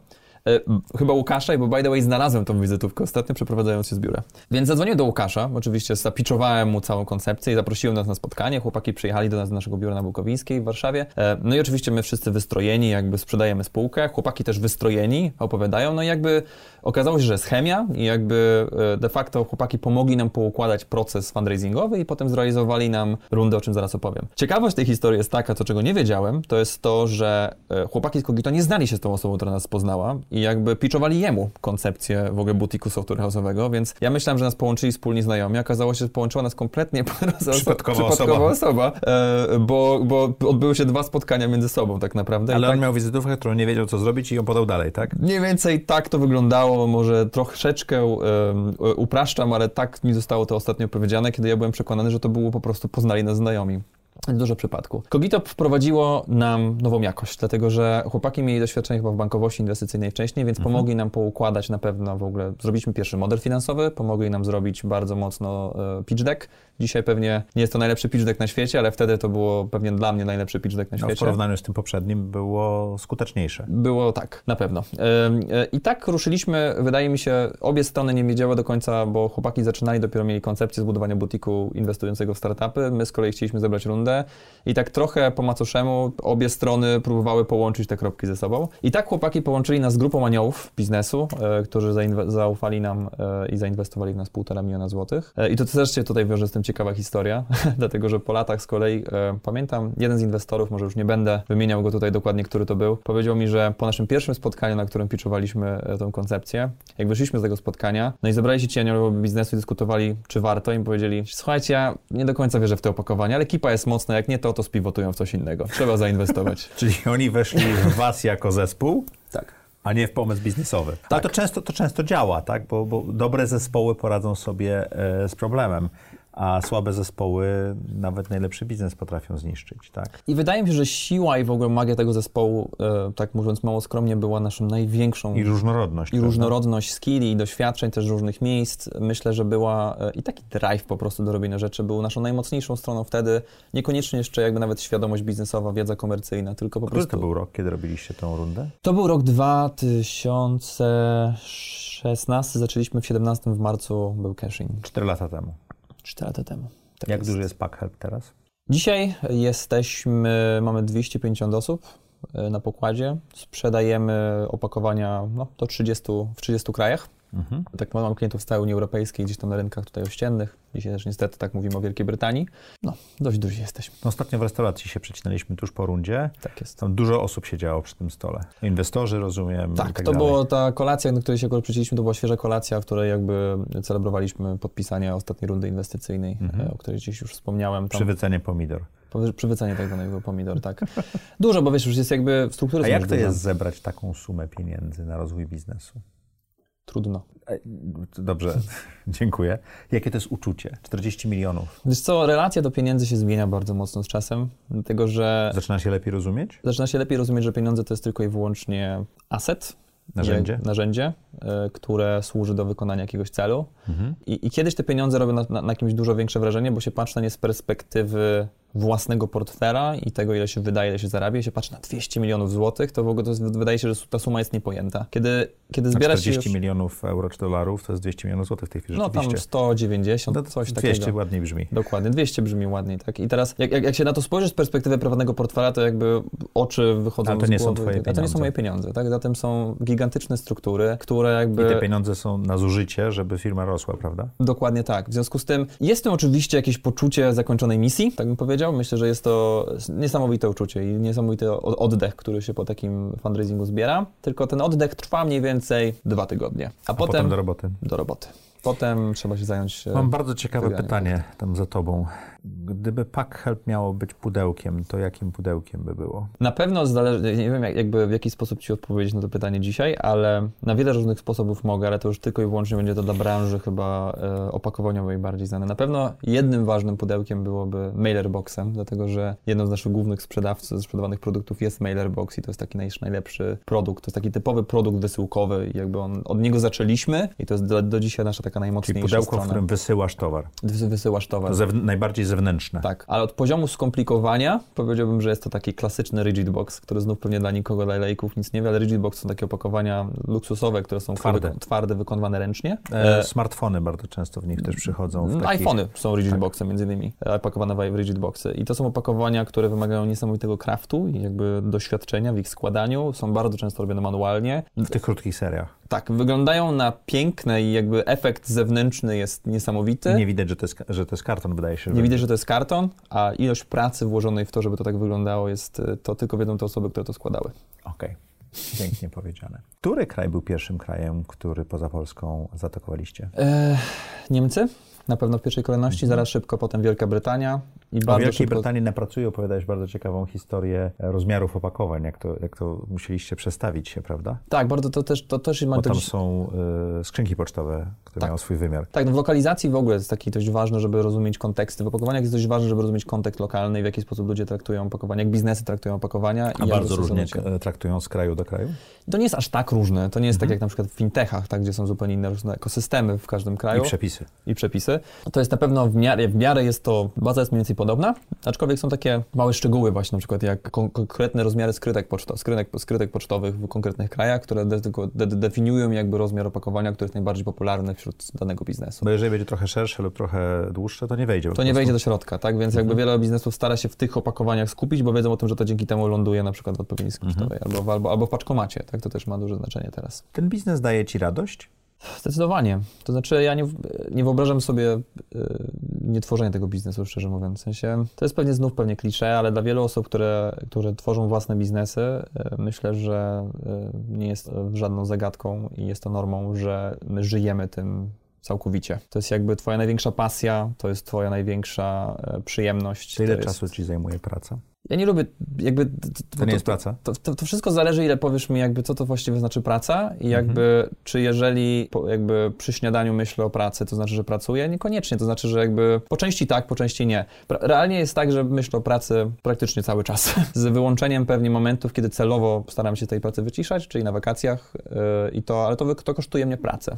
Chyba Łukasza, bo by the way znalazłem tą wizytówkę ostatnio, przeprowadzając się z biura. Więc zadzwoniłem do Łukasza, oczywiście zapiczowałem mu całą koncepcję i zaprosiłem nas na spotkanie. Chłopaki przyjechali do nas do naszego biura na Bukowińskiej w Warszawie. No i oczywiście my wszyscy wystrojeni, jakby sprzedajemy spółkę. Chłopaki też wystrojeni, opowiadają. No i jakby okazało się, że jest chemia i jakby de facto chłopaki pomogli nam poukładać proces fundraisingowy i potem zrealizowali nam rundę, o czym zaraz opowiem. Ciekawość tej historii jest taka, to czego nie wiedziałem, to jest to, że chłopaki z Kogito nie znali się z tą osobą, która nas poznała i jakby pitchowali jemu koncepcję w ogóle butiku software house'owego, więc ja myślałem, że nas połączyli wspólni znajomi, okazało się, że połączyła nas kompletnie przypadkowa osoba, bo odbyły się dwa spotkania między sobą tak naprawdę. Ale on miał wizytówkę, którą nie wiedział, co zrobić i ją podał dalej, tak? Mniej więcej tak to wyglądało, może troszeczkę upraszczam, ale tak mi zostało to ostatnio powiedziane, kiedy ja byłem przekonany, że to było po prostu poznali nas znajomi. Dużo przypadków. Kogito wprowadziło nam nową jakość, dlatego że chłopaki mieli doświadczenie chyba w bankowości inwestycyjnej wcześniej, więc pomogli nam poukładać na pewno w ogóle. Zrobiliśmy pierwszy model finansowy, pomogli nam zrobić bardzo mocno pitch deck. Dzisiaj pewnie nie jest to najlepszy pitch deck na świecie, ale wtedy to było pewnie dla mnie najlepszy pitch deck na świecie. No, w porównaniu z tym poprzednim było skuteczniejsze. Było tak, na pewno. I tak ruszyliśmy, wydaje mi się, obie strony nie wiedziały do końca, bo chłopaki zaczynali, dopiero mieli koncepcję zbudowania butiku inwestującego w startupy. My z kolei chcieliśmy zebrać rundę i tak trochę po macoszemu obie strony próbowały połączyć te kropki ze sobą. I tak chłopaki połączyli nas z grupą aniołów biznesu, którzy zaufali nam i zainwestowali w nas 1,5 miliona złotych. I to też się tutaj wiąże z tym ciekawa historia, dlatego że po latach z kolei pamiętam, jeden z inwestorów, może już nie będę wymieniał go tutaj dokładnie, który to był, powiedział mi, że po naszym pierwszym spotkaniu, na którym pitchowaliśmy tą koncepcję, jak wyszliśmy z tego spotkania, no i zebrali się ci aniołowie biznesu i dyskutowali, czy warto, im powiedzieli, słuchajcie, ja nie do końca wierzę w te opakowania, ale kipa jest mocna, jak nie to spiwotują w coś innego, trzeba zainwestować. Czyli oni weszli w was jako zespół? Tak. A nie w pomysł biznesowy. Tak. Ale to często działa, tak? Bo dobre zespoły poradzą sobie z problemem, a słabe zespoły nawet najlepszy biznes potrafią zniszczyć, tak? I wydaje mi się, że siła i w ogóle magia tego zespołu, tak mówiąc mało skromnie, była naszą największą... I różnorodność. I różnorodność skilli, doświadczeń też różnych miejsc. Myślę, że była i taki drive po prostu do robienia rzeczy był naszą najmocniejszą stroną wtedy. Niekoniecznie jeszcze jakby nawet świadomość biznesowa, wiedza komercyjna, tylko po prostu... Który to był rok, kiedy robiliście tą rundę? To był rok 2016, zaczęliśmy w 2017, w marcu był cashing. 4 lata temu. Tak. Jak duży jest Packhelp teraz? Dzisiaj mamy 250 osób na pokładzie. Sprzedajemy opakowania do 30 krajach. Mhm. Tak, mamy klientów z całej Unii Europejskiej, gdzieś tam na rynkach tutaj ościennych. Dzisiaj też niestety tak mówimy o Wielkiej Brytanii. Dość duży jesteśmy. Ostatnio w restauracji się przecinaliśmy tuż po rundzie. Tak jest. Tam dużo osób siedziało przy tym stole. Inwestorzy, rozumiem. Tak to dalej. Była ta kolacja, na której się akurat przycięliśmy, to była świeża kolacja, w której jakby celebrowaliśmy podpisanie ostatniej rundy inwestycyjnej, o której gdzieś już wspomniałem. Przywycenie pomidor. Przywycenie tak danego pomidor, tak. Dużo, bo wiesz, już jest jakby struktury. A jak to jest zebrać taką sumę pieniędzy na rozwój biznesu? Trudno. Dobrze, dziękuję. Jakie to jest uczucie? 40 milionów. Wiesz co, relacja do pieniędzy się zmienia bardzo mocno z czasem, dlatego że... Zaczyna się lepiej rozumieć? Zaczyna się lepiej rozumieć, że pieniądze to jest tylko i wyłącznie aset. Narzędzie, które służy do wykonania jakiegoś celu. Mhm. I kiedyś te pieniądze robią na kimś dużo większe wrażenie, bo się patrzy na nie z perspektywy własnego portfela i tego, ile się wydaje, ile się zarabia. I się patrzy na 200 milionów złotych, to w ogóle wydaje się, że ta suma jest niepojęta. Kiedy zbiera się 40 milionów euro czy dolarów, to jest 200 milionów złotych w tej chwili rzeczywiście. No tam 190, coś takiego. 200 ładniej brzmi. Dokładnie, 200 brzmi ładniej, tak. I teraz jak się na to spojrzy z perspektywy prywatnego portfela, to jakby oczy wychodzą z głowy. Ale to nie są twoje pieniądze. A to nie są moje pieniądze, tak. Zatem są gigantyczne struktury, które jakby... I te pieniądze są na zużycie, żeby firma rosła, prawda? Dokładnie tak. W związku z tym jest tym oczywiście jakieś poczucie zakończonej misji, tak bym powiedział. Myślę, że jest to niesamowite uczucie i niesamowity oddech, który się po takim fundraisingu zbiera. Tylko ten oddech trwa mniej więcej 2 tygodnie. A potem do roboty. Potem trzeba się zająć... Mam bardzo ciekawe pytanie tam za tobą. Gdyby Packhelp miało być pudełkiem, to jakim pudełkiem by było? Na pewno zależy... Nie wiem jakby w jaki sposób ci odpowiedzieć na to pytanie dzisiaj, ale na wiele różnych sposobów mogę, ale to już tylko i wyłącznie będzie to dla branży chyba opakowaniowej bardziej znane. Na pewno jednym ważnym pudełkiem byłoby mailerboxem, dlatego że jedną z naszych głównych sprzedawców, sprzedawanych produktów jest mailerbox i to jest taki najlepszy produkt. To jest taki typowy produkt wysyłkowy. Jakby od niego zaczęliśmy i to jest do dzisiaj nasza taka najmocniejsza strona. Czyli pudełko, w którym wysyłasz towar. Najbardziej zewnętrzne. Tak, ale od poziomu skomplikowania powiedziałbym, że jest to taki klasyczny rigid box, który znów pewnie dla nikogo, dla lejków nic nie wie, ale rigid box są takie opakowania luksusowe, które są twarde wykonywane ręcznie. Smartfony bardzo często w nich też przychodzą. iPhony są rigid boxem między innymi, opakowane w rigid boxy. I to są opakowania, które wymagają niesamowitego craftu i jakby doświadczenia w ich składaniu. Są bardzo często robione manualnie. W tych krótkich seriach. Tak, wyglądają na piękne i jakby efekt zewnętrzny jest niesamowity. Nie widać, że to jest karton, wydaje się. Nie widać, że to jest karton, a ilość pracy włożonej w to, żeby to tak wyglądało, to tylko wiedzą te osoby, które to składały. Okej. Pięknie powiedziane. Który kraj był pierwszym krajem, który poza Polską zaatakowaliście? Niemcy. Na pewno w pierwszej kolejności, zaraz szybko potem Wielka Brytania. O Wielkiej Brytanii na pracuję opowiadałeś bardzo ciekawą historię rozmiarów opakowań, jak to musieliście przestawić się, prawda? Tak, bardzo to też... Bo tam są skrzynki pocztowe, które mają swój wymiar. Tak, no w lokalizacji w ogóle jest taki dość ważne, żeby rozumieć konteksty. W opakowaniach jest dość ważne, żeby rozumieć kontekst lokalny i w jaki sposób ludzie traktują opakowania, jak biznesy traktują opakowania. A bardzo różnie traktują z kraju do kraju? To nie jest aż tak różne. To nie jest tak jak na przykład w fintechach, tak, gdzie są zupełnie inne różne ekosystemy w każdym kraju. I przepisy. To jest na pewno w miarę jest to, baza jest mniej więcej podobna, aczkolwiek są takie małe szczegóły właśnie, na przykład jak konkretne rozmiary skrytek pocztowych w konkretnych krajach, które definiują jakby rozmiar opakowania, który jest najbardziej popularny wśród danego biznesu. Bo jeżeli będzie trochę szersze lub trochę dłuższe, to nie wejdzie. To nie wejdzie do środka, tak? Więc jakby wiele biznesów stara się w tych opakowaniach skupić, bo wiedzą o tym, że to dzięki temu ląduje na przykład w odpowiedniej skrytkowej albo w paczkomacie, tak? To też ma duże znaczenie teraz. Ten biznes daje ci radość? Zdecydowanie. To znaczy ja nie wyobrażam sobie nietworzenia tego biznesu, szczerze mówiąc. W sensie to jest pewnie klisze, ale dla wielu osób, które tworzą własne biznesy, myślę, że nie jest żadną zagadką i jest to normą, że my żyjemy tym całkowicie. To jest jakby twoja największa pasja, to jest twoja największa przyjemność. Ile czasu ci zajmuje praca? Ja nie lubię jakby... To nie jest praca. To wszystko zależy, ile powiesz mi jakby, co to właściwie znaczy praca i jakby, czy jeżeli jakby przy śniadaniu myślę o pracy, to znaczy, że pracuję? Niekoniecznie, to znaczy, że jakby po części tak, po części nie. Realnie jest tak, że myślę o pracy praktycznie cały czas. Z wyłączeniem pewnie momentów, kiedy celowo staram się tej pracy wyciszać, czyli na wakacjach i to, ale to kosztuje mnie pracę.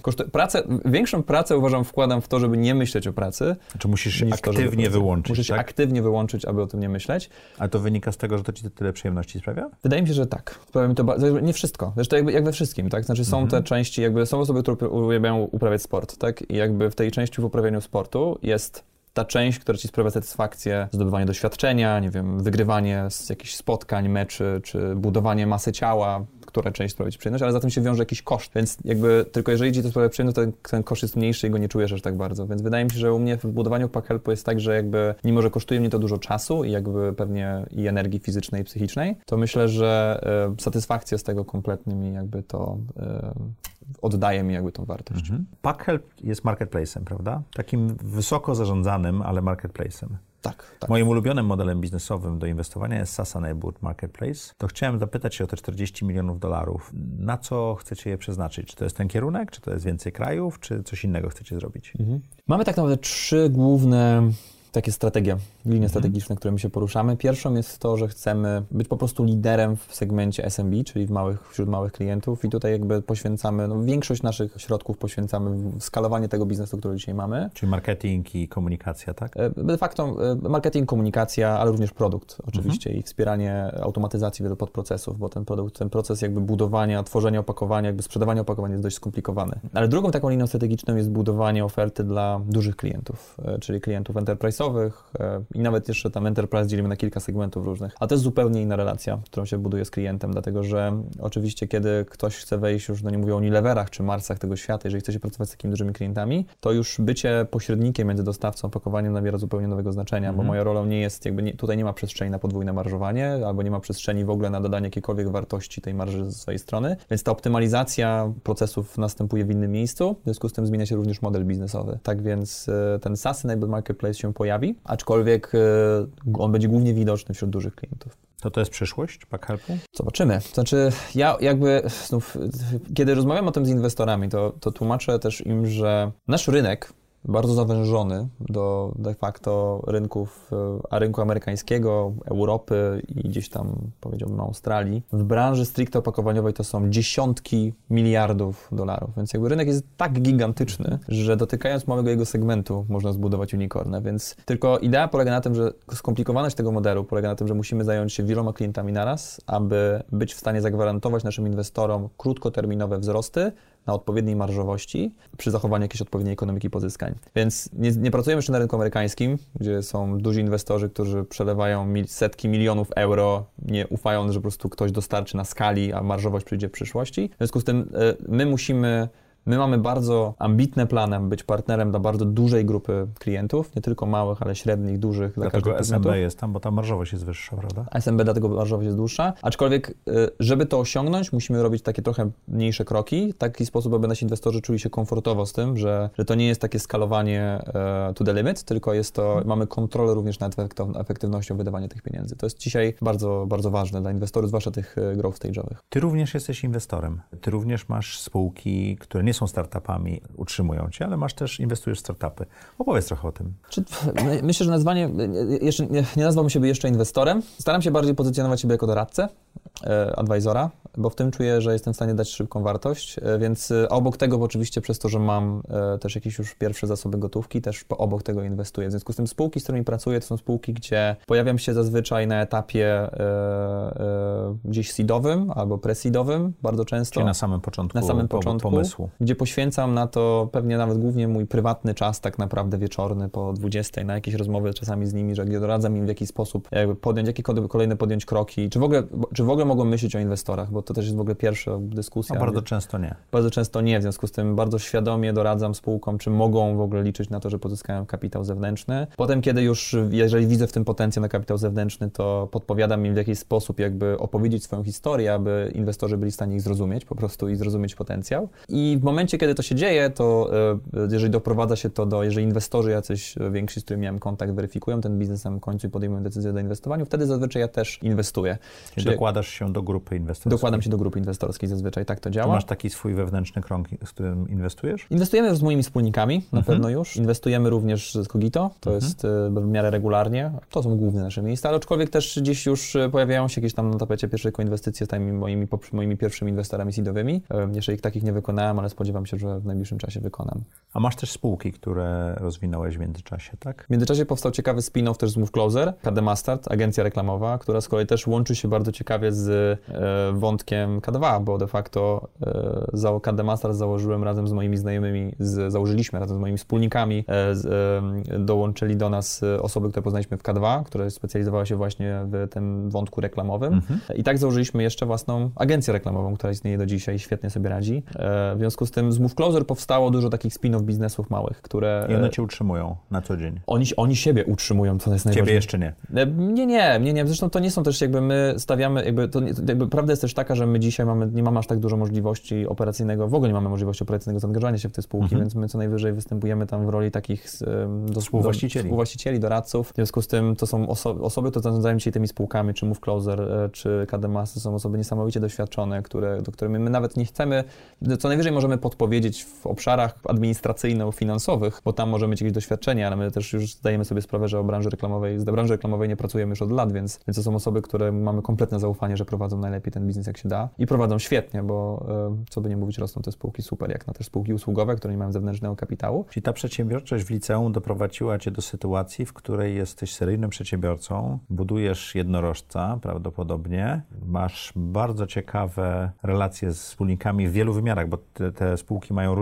Większą pracę uważam wkładam w to, żeby nie myśleć o pracy. Znaczy musisz się aktywnie wyłączyć, musisz się aktywnie wyłączyć, aby o tym nie myśleć. Ale to wynika z tego, że to ci tyle przyjemności sprawia? Wydaje mi się, że tak. Sprawia mi to nie wszystko. Zresztą jakby jak we wszystkim, tak? Znaczy są te części, jakby są osoby, które uwielbiają uprawiać sport, tak? I jakby w tej części w uprawianiu sportu jest ta część, która ci sprawia satysfakcję, zdobywanie doświadczenia, nie wiem, wygrywanie z jakichś spotkań, meczy, czy budowanie masy ciała, która część sprawia ci przyjemność, ale za tym się wiąże jakiś koszt, więc jakby tylko jeżeli ci to sprawia przyjemność, to ten koszt jest mniejszy i go nie czujesz aż tak bardzo, więc wydaje mi się, że u mnie w budowaniu Packhelpu jest tak, że jakby mimo, że kosztuje mnie to dużo czasu i jakby pewnie i energii fizycznej i psychicznej, to myślę, że satysfakcja z tego kompletnie mi jakby to... oddaje mi jakby tą wartość. Packhelp jest marketplace'em, prawda? Takim wysoko zarządzanym, ale marketplace'em. Tak, tak. Moim ulubionym modelem biznesowym do inwestowania jest SaaS-enabled marketplace. To chciałem zapytać się o te $40 milionów. Na co chcecie je przeznaczyć? Czy to jest ten kierunek? Czy to jest więcej krajów? Czy coś innego chcecie zrobić? Mamy tak naprawdę trzy główne... takie strategie, linie strategiczne, którymi się poruszamy. Pierwszą jest to, że chcemy być po prostu liderem w segmencie SMB, czyli wśród małych klientów i tutaj jakby poświęcamy, większość naszych środków poświęcamy w skalowanie tego biznesu, który dzisiaj mamy. Czyli marketing i komunikacja, tak? De facto marketing, komunikacja, ale również produkt oczywiście i wspieranie automatyzacji wielu podprocesów, bo ten proces jakby budowania, tworzenia opakowania, jakby sprzedawania opakowań jest dość skomplikowany. Ale drugą taką linią strategiczną jest budowanie oferty dla dużych klientów, czyli klientów enterprise i nawet jeszcze tam enterprise dzielimy na kilka segmentów różnych. A to jest zupełnie inna relacja, którą się buduje z klientem, dlatego że oczywiście kiedy ktoś chce wejść już, no nie mówię o Unileverach czy Marsach tego świata, jeżeli chce się pracować z takimi dużymi klientami, to już bycie pośrednikiem między dostawcą a opakowaniem nabiera zupełnie nowego znaczenia, bo moja rola nie jest, jakby tutaj nie ma przestrzeni na podwójne marżowanie, albo nie ma przestrzeni w ogóle na dodanie jakiejkolwiek wartości tej marży ze swojej strony, więc ta optymalizacja procesów następuje w innym miejscu, w związku z tym zmienia się również model biznesowy. Tak więc ten SaaS-enabled marketplace się pojawi, aczkolwiek on będzie głównie widoczny wśród dużych klientów. To jest przyszłość Packhelpu? Zobaczymy. Znaczy, ja jakby znów, kiedy rozmawiam o tym z inwestorami, to tłumaczę też im, że nasz rynek bardzo zawężony do de facto rynków, a rynku amerykańskiego, Europy i gdzieś tam, powiedziałbym, Australii. W branży stricte opakowaniowej to są $10 miliardów, więc jakby rynek jest tak gigantyczny, że dotykając małego jego segmentu można zbudować unicorna, więc tylko idea polega na tym, że skomplikowaność tego modelu polega na tym, że musimy zająć się wieloma klientami naraz, aby być w stanie zagwarantować naszym inwestorom krótkoterminowe wzrosty, na odpowiedniej marżowości, przy zachowaniu jakiejś odpowiedniej ekonomiki pozyskań. Więc nie pracujemy jeszcze na rynku amerykańskim, gdzie są duzi inwestorzy, którzy przelewają setki milionów euro, nie ufając, że po prostu ktoś dostarczy na skali, a marżowość przyjdzie w przyszłości. W związku z tym my mamy bardzo ambitne plany być partnerem dla bardzo dużej grupy klientów, nie tylko małych, ale średnich, dużych. Dlatego SMB jest tam, bo ta marżowość jest wyższa, prawda? SMB, dlatego marżowość jest dłuższa. Aczkolwiek, żeby to osiągnąć, musimy robić takie trochę mniejsze kroki, w taki sposób, aby nasi inwestorzy czuli się komfortowo z tym, że to nie jest takie skalowanie to the limit, tylko jest to, mamy kontrolę również nad efektywnością wydawania tych pieniędzy. To jest dzisiaj bardzo, bardzo ważne dla inwestorów, zwłaszcza tych growth stage'owych. Ty również jesteś inwestorem. Ty również masz spółki, które nie są startupami, utrzymują cię, ale masz też, inwestujesz w startupy. Opowiedz trochę o tym. Myślę, że nazwanie, jeszcze nie nazwałbym siebie jeszcze inwestorem. Staram się bardziej pozycjonować siebie jako doradcę, advisora, bo w tym czuję, że jestem w stanie dać szybką wartość, więc obok tego oczywiście przez to, że mam też jakieś już pierwsze zasoby gotówki, też obok tego inwestuję. W związku z tym spółki, z którymi pracuję, to są spółki, gdzie pojawiam się zazwyczaj na etapie gdzieś seedowym albo pre-seedowym bardzo często. Czyli na samym początku pomysłu. Gdzie poświęcam na to pewnie nawet głównie mój prywatny czas, tak naprawdę wieczorny po 20:00, na jakieś rozmowy czasami z nimi, że gdzie doradzam im w jaki sposób jakby podjąć, jakie kolejne kroki, czy w ogóle mogą myśleć o inwestorach, bo to też jest w ogóle pierwsza dyskusja. No bardzo często nie. Bardzo często nie, w związku z tym bardzo świadomie doradzam spółkom, czy mogą w ogóle liczyć na to, że pozyskają kapitał zewnętrzny. Potem, kiedy już, jeżeli widzę w tym potencjał na kapitał zewnętrzny, to podpowiadam im w jakiś sposób jakby opowiedzieć swoją historię, aby inwestorzy byli w stanie ich zrozumieć po prostu i zrozumieć potencjał. I w momencie, kiedy to się dzieje, to jeżeli doprowadza się to do, jeżeli inwestorzy jacyś więksi, z którymi miałem kontakt, weryfikują ten biznes na końcu i podejmują decyzję o inwestowaniu, wtedy zazwyczaj ja też inwestuję. Czyli dokładasz się do grupy inwestorskiej? Dokładam się do grupy inwestorskiej, zazwyczaj tak to działa. Czy masz taki swój wewnętrzny krąg, z którym inwestujesz? Inwestujemy z moimi wspólnikami, na pewno już. Inwestujemy również z Kogito, to jest w miarę regularnie. To są główne nasze miejsca, ale aczkolwiek też dziś już pojawiają się jakieś tam na tapecie pierwsze koinwestycje z tymi moimi pierwszymi inwestorami seedowymi. Jeszcze ich takich nie wykonałem, ale spodziewam się, że w najbliższym czasie wykonam. A masz też spółki, które rozwinąłeś w międzyczasie, tak? W międzyczasie powstał ciekawy spin-off też z Move Closer, Cardemaster, agencja reklamowa, która z kolei też łączy się bardzo ciekawie z wątkiem K2, bo de facto Cardemaster założyliśmy razem z moimi wspólnikami, dołączyli do nas osoby, które poznaliśmy w K2, które specjalizowały się właśnie w tym wątku reklamowym. I tak założyliśmy jeszcze własną agencję reklamową, która istnieje do dzisiaj i świetnie sobie radzi. W związku z tym z Move Closer powstało dużo takich spin-off biznesów małych, które... I one cię utrzymują na co dzień. Oni siebie utrzymują, co jest najważniejsze. Ciebie jeszcze nie. Nie. Zresztą to nie są też jakby my stawiamy, prawda jest też taka, że my dzisiaj nie mamy aż tak dużo możliwości operacyjnego, w ogóle nie mamy możliwości operacyjnego zaangażowania się w te spółki, więc my co najwyżej występujemy tam w roli takich współwłaścicieli, doradców. W związku z tym to są osoby, które zarządzają się tymi spółkami, czy Move Closer, czy KDMAS, to są osoby niesamowicie doświadczone, do których my nawet nie chcemy, co najwyżej możemy podpowiedzieć w obszarach administracyjno-finansowych, bo tam możemy mieć jakieś doświadczenie, ale my też już zdajemy sobie sprawę, że z branży reklamowej nie pracujemy już od lat, więc to są osoby, które mamy kompletne zaufanie, że prowadzą najlepiej ten biznes jak się da i prowadzą świetnie, bo co by nie mówić, rosną te spółki super, jak na te spółki usługowe, które nie mają zewnętrznego kapitału. Czyli ta przedsiębiorczość w liceum doprowadziła cię do sytuacji, w której jesteś seryjnym przedsiębiorcą, budujesz jednorożca prawdopodobnie, masz bardzo ciekawe relacje z wspólnikami w wielu wymiarach, bo te spółki mają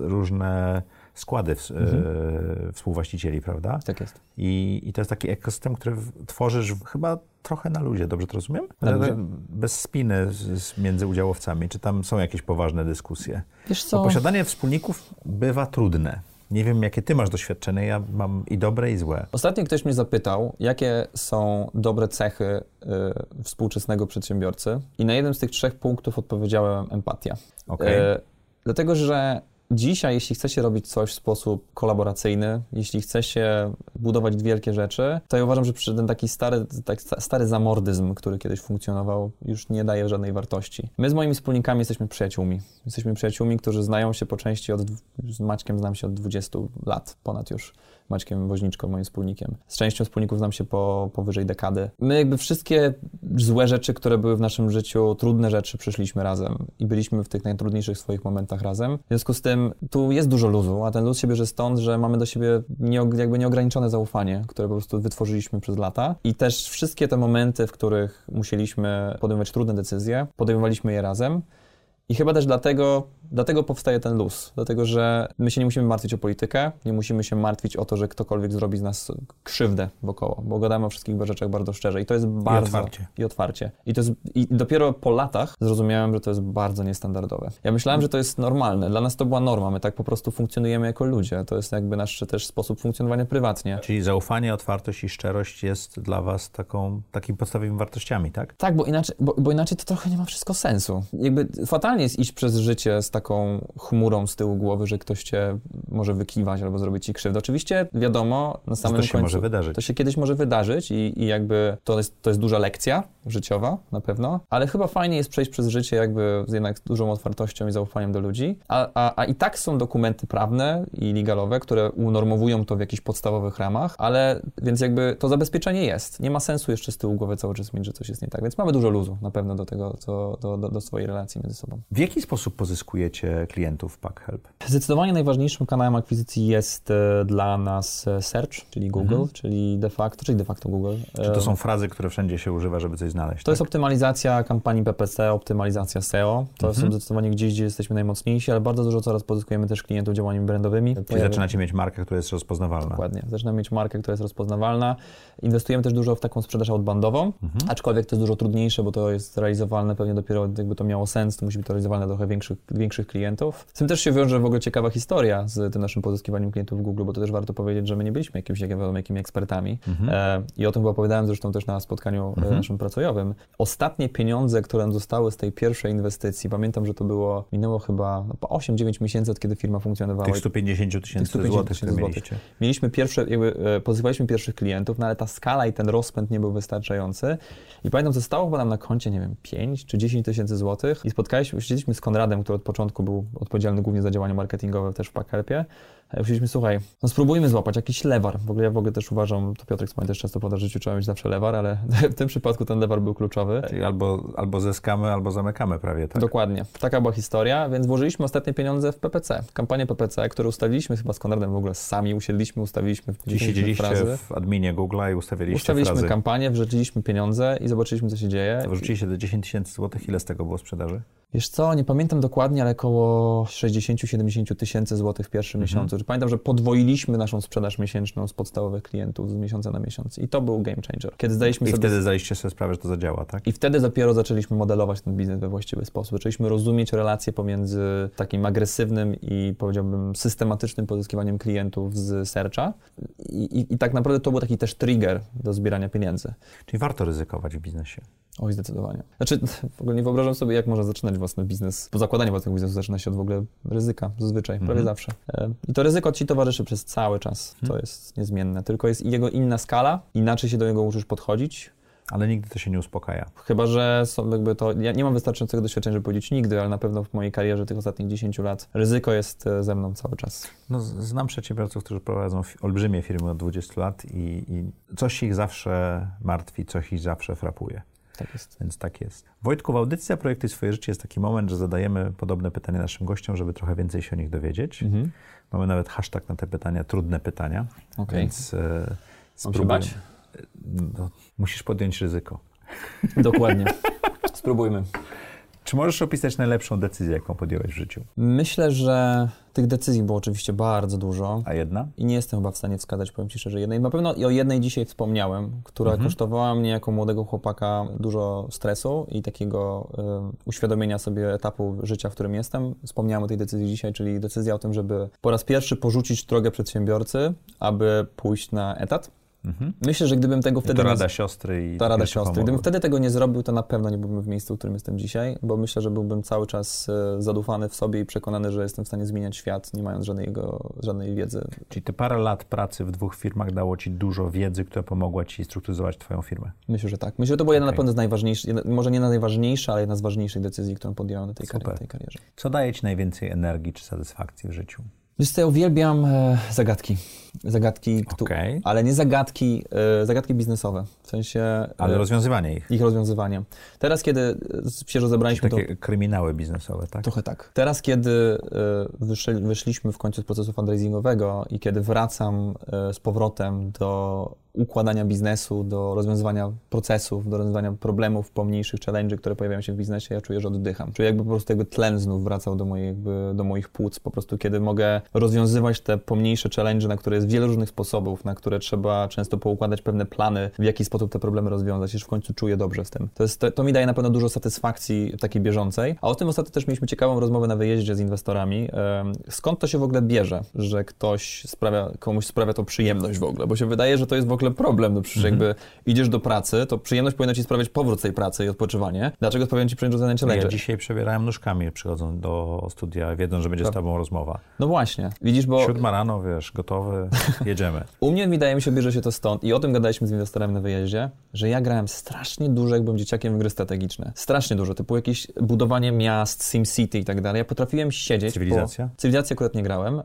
różne składy współwłaścicieli, prawda? Tak jest. I to jest taki ekosystem, który tworzysz chyba trochę na luzie, dobrze to rozumiem? Bez spiny między udziałowcami. Czy tam są jakieś poważne dyskusje? Wiesz co? Bo posiadanie wspólników bywa trudne. Nie wiem, jakie ty masz doświadczenie, ja mam i dobre, i złe. Ostatnio ktoś mnie zapytał, jakie są dobre cechy współczesnego przedsiębiorcy i na jednym z tych trzech punktów odpowiedziałem empatia. Okay. Dlatego, że dzisiaj, jeśli chce się robić coś w sposób kolaboracyjny, jeśli chce się budować wielkie rzeczy, to ja uważam, że ten taki stary zamordyzm, który kiedyś funkcjonował, już nie daje żadnej wartości. My z moimi wspólnikami jesteśmy przyjaciółmi. Jesteśmy przyjaciółmi, którzy znają się po części z Maćkiem znam się od 20 lat ponad już. Maćkiem Woźniczką, moim wspólnikiem. Z częścią wspólników znam się powyżej dekady. My jakby wszystkie złe rzeczy, które były w naszym życiu, trudne rzeczy, przeszliśmy razem i byliśmy w tych najtrudniejszych swoich momentach razem. W związku z tym tu jest dużo luzu, a ten luz się bierze stąd, że mamy do siebie nieograniczone zaufanie, które po prostu wytworzyliśmy przez lata i też wszystkie te momenty, w których musieliśmy podejmować trudne decyzje, podejmowaliśmy je razem. I chyba też dlatego powstaje ten luz, dlatego że my się nie musimy martwić o politykę, nie musimy się martwić o to, że ktokolwiek zrobi z nas krzywdę wokoło, bo gadamy o wszystkich rzeczach bardzo szczerze i to jest bardzo... I otwarcie. I dopiero po latach zrozumiałem, że to jest bardzo niestandardowe. Ja myślałem, że to jest normalne, dla nas to była norma, my tak po prostu funkcjonujemy jako ludzie, to jest jakby nasz też sposób funkcjonowania prywatnie. Czyli zaufanie, otwartość i szczerość jest dla was takimi podstawowymi wartościami, tak? Tak, bo inaczej to trochę nie ma wszystko sensu. Jakby fatalnie jest iść przez życie z taką chmurą z tyłu głowy, że ktoś cię może wykiwać albo zrobić ci krzywdę. Oczywiście, wiadomo, na samym końcu... To się kiedyś może wydarzyć i jakby to jest duża lekcja życiowa, na pewno, ale chyba fajnie jest przejść przez życie jakby jednak z dużą otwartością i zaufaniem do ludzi, a i tak są dokumenty prawne i legalowe, które unormowują to w jakichś podstawowych ramach, ale więc jakby to zabezpieczenie jest. Nie ma sensu jeszcze z tyłu głowy cały czas mieć, że coś jest nie tak, więc mamy dużo luzu na pewno do tego, do swojej relacji między sobą. W jaki sposób pozyskujecie klientów Packhelp? Zdecydowanie najważniejszym kanałem akwizycji jest dla nas search, czyli Google, czyli de facto Google. Czy to są frazy, które wszędzie się używa, żeby coś znaleźć. To jest optymalizacja kampanii PPC, optymalizacja SEO. To są zdecydowanie gdzieś, gdzie jesteśmy najmocniejsi, ale bardzo dużo coraz pozyskujemy też klientów działaniami brandowymi. Czyli zaczynacie mieć markę, która jest rozpoznawalna. Dokładnie. Zaczynamy mieć markę, która jest rozpoznawalna. Inwestujemy też dużo w taką sprzedaż outboundową, aczkolwiek to jest dużo trudniejsze, bo to jest realizowane pewnie dopiero jakby to miało sens, to musi być to realizowane dla trochę większych klientów. Z tym też się wiąże w ogóle ciekawa historia z tym naszym pozyskiwaniem klientów w Google, bo to też warto powiedzieć, że my nie byliśmy jakimiś ekspertami. I o tym opowiadałem zresztą też na spotkaniu naszym pracowniowym. Ostatnie pieniądze, które nam zostały z tej pierwszej inwestycji, pamiętam, że to było, minęło chyba 8-9 miesięcy, od kiedy firma funkcjonowała. Tych 150 tysięcy złotych. Mieliśmy pozyskiwaliśmy pierwszych klientów, no ale ta skala i ten rozpęd nie był wystarczający. I pamiętam, zostało chyba nam na koncie, nie wiem, 5 czy 10 tysięcy złotych i siedzieliśmy z Konradem, który od początku był odpowiedzialny głównie za działania marketingowe też w Packhelpie. Powiedzieliśmy, słuchaj, no spróbujmy złapać jakiś lewar. W ogóle też uważam, to Piotrek też często poda, że trzeba mieć zawsze lewar, ale w tym przypadku ten lewar był kluczowy. Czyli albo zyskamy, albo zamykamy prawie, tak? Dokładnie. Taka była historia, więc włożyliśmy ostatnie pieniądze w PPC. Kampanię PPC, którą ustawiliśmy chyba z Konradem w ogóle sami, ustawiliśmy. Czyli siedzieliście w adminie Google'a i ustawiliśmy frazy. Kampanię, wrzuciliśmy pieniądze i zobaczyliśmy, co się dzieje. Wrzuciliście do 10 tysięcy złotych, ile z tego było sprzedaży? Wiesz co, nie pamiętam dokładnie, ale około 60-70 tysięcy złotych w pierwszym miesiącu. Pamiętam, że podwoiliśmy naszą sprzedaż miesięczną z podstawowych klientów z miesiąca na miesiąc i to był game changer. Wtedy zdaliście sobie sprawę, że to zadziała, tak? I wtedy dopiero zaczęliśmy modelować ten biznes we właściwy sposób. Zaczęliśmy rozumieć relacje pomiędzy takim agresywnym i powiedziałbym systematycznym pozyskiwaniem klientów z searcha i tak naprawdę to był taki też trigger do zbierania pieniędzy. Czyli warto ryzykować w biznesie. Oj, zdecydowanie. Znaczy, w ogóle nie wyobrażam sobie, jak można zaczynać własny biznes. Po zakładaniu własnego biznesu zaczyna się od w ogóle ryzyka, zazwyczaj, prawie zawsze. I to ryzyko ci towarzyszy przez cały czas. To jest niezmienne. Tylko jest jego inna skala, inaczej się do niego uczysz podchodzić. Ale nigdy to się nie uspokaja. Chyba że są jakby to... Ja nie mam wystarczającego doświadczenia, żeby powiedzieć nigdy, ale na pewno w mojej karierze tych ostatnich 10 lat ryzyko jest ze mną cały czas. No, znam przedsiębiorców, którzy prowadzą olbrzymie firmy od 20 lat i coś ich zawsze martwi, coś ich zawsze frapuje. Tak jest. Więc tak jest. Wojtku, w audycji Zaprojektuj Swoje Życie jest taki moment, że zadajemy podobne pytania naszym gościom, żeby trochę więcej się o nich dowiedzieć. Mamy nawet hashtag na te pytania, trudne pytania. Okay. Więc spróbujmy. No, musisz podjąć ryzyko. Dokładnie. Spróbujmy. Czy możesz opisać najlepszą decyzję, jaką podjąłeś w życiu? Myślę, że tych decyzji było oczywiście bardzo dużo. A jedna? I nie jestem chyba w stanie wskazać, powiem ci szczerze, jednej. Na pewno i o jednej dzisiaj wspomniałem, która kosztowała mnie jako młodego chłopaka dużo stresu i takiego uświadomienia sobie etapu życia, w którym jestem. Wspomniałem o tej decyzji dzisiaj, czyli decyzja o tym, żeby po raz pierwszy porzucić drogę przedsiębiorcy, aby pójść na etat. Myślę, że gdybym tego wtedy... To rada siostry. Gdybym wtedy tego nie zrobił, to na pewno nie byłbym w miejscu, w którym jestem dzisiaj, bo myślę, że byłbym cały czas zadufany w sobie i przekonany, że jestem w stanie zmieniać świat, nie mając żadnej wiedzy. Czyli te parę lat pracy w dwóch firmach dało ci dużo wiedzy, która pomogła ci strukturyzować twoją firmę? Myślę, że tak. Myślę, że to była jedna na pewno z najważniejszych, może nie najważniejsza, ale jedna z ważniejszych decyzji, którą podjąłem na tej karierze. Co daje ci najwięcej energii czy satysfakcji w życiu? Wiesz co, ja uwielbiam zagadki, ale nie zagadki biznesowe, w sensie... Ale rozwiązywanie ich. Ich rozwiązywanie. Teraz, kiedy się zebraliśmy... Czyli takie kryminały biznesowe, tak? Trochę tak. Teraz, kiedy wyszliśmy w końcu z procesu fundraisingowego i kiedy wracam z powrotem do układania biznesu, do rozwiązywania procesów, do rozwiązywania problemów, pomniejszych challenge'y, które pojawiają się w biznesie, ja czuję, że oddycham. Czuję jakby po prostu tlen znów wracał do moich płuc, po prostu kiedy mogę rozwiązywać te pomniejsze challenge'y, na które jest wiele różnych sposobów, na które trzeba często poukładać pewne plany, w jaki sposób te problemy rozwiązać, już w końcu czuję dobrze z tym. To mi daje na pewno dużo satysfakcji takiej bieżącej, a o tym ostatnio też mieliśmy ciekawą rozmowę na wyjeździe z inwestorami. Skąd to się w ogóle bierze, że komuś sprawia to przyjemność w ogóle, bo się wydaje, że to jest w ogóle problem, no przecież jakby idziesz do pracy, to przyjemność powinna ci sprawiać powrót z tej pracy i odpoczywanie. Dlaczego sprawiają ci przyjemność? Ja dzisiaj przebierałem nóżkami, przychodząc do studia, wiedząc, że będzie z tobą rozmowa. No właśnie. Widzisz, bo... 7 rano, wiesz, gotowy, jedziemy. U mnie, wydaje mi się, bierze się to stąd i o tym gadaliśmy z inwestorami na wyjeździe, że ja grałem strasznie dużo, jak byłem dzieciakiem, w gry strategiczne. Strasznie dużo, typu jakieś budowanie miast, Sim City i tak dalej. Ja potrafiłem siedzieć... Cywilizacja? Cywilizację akurat nie grałem,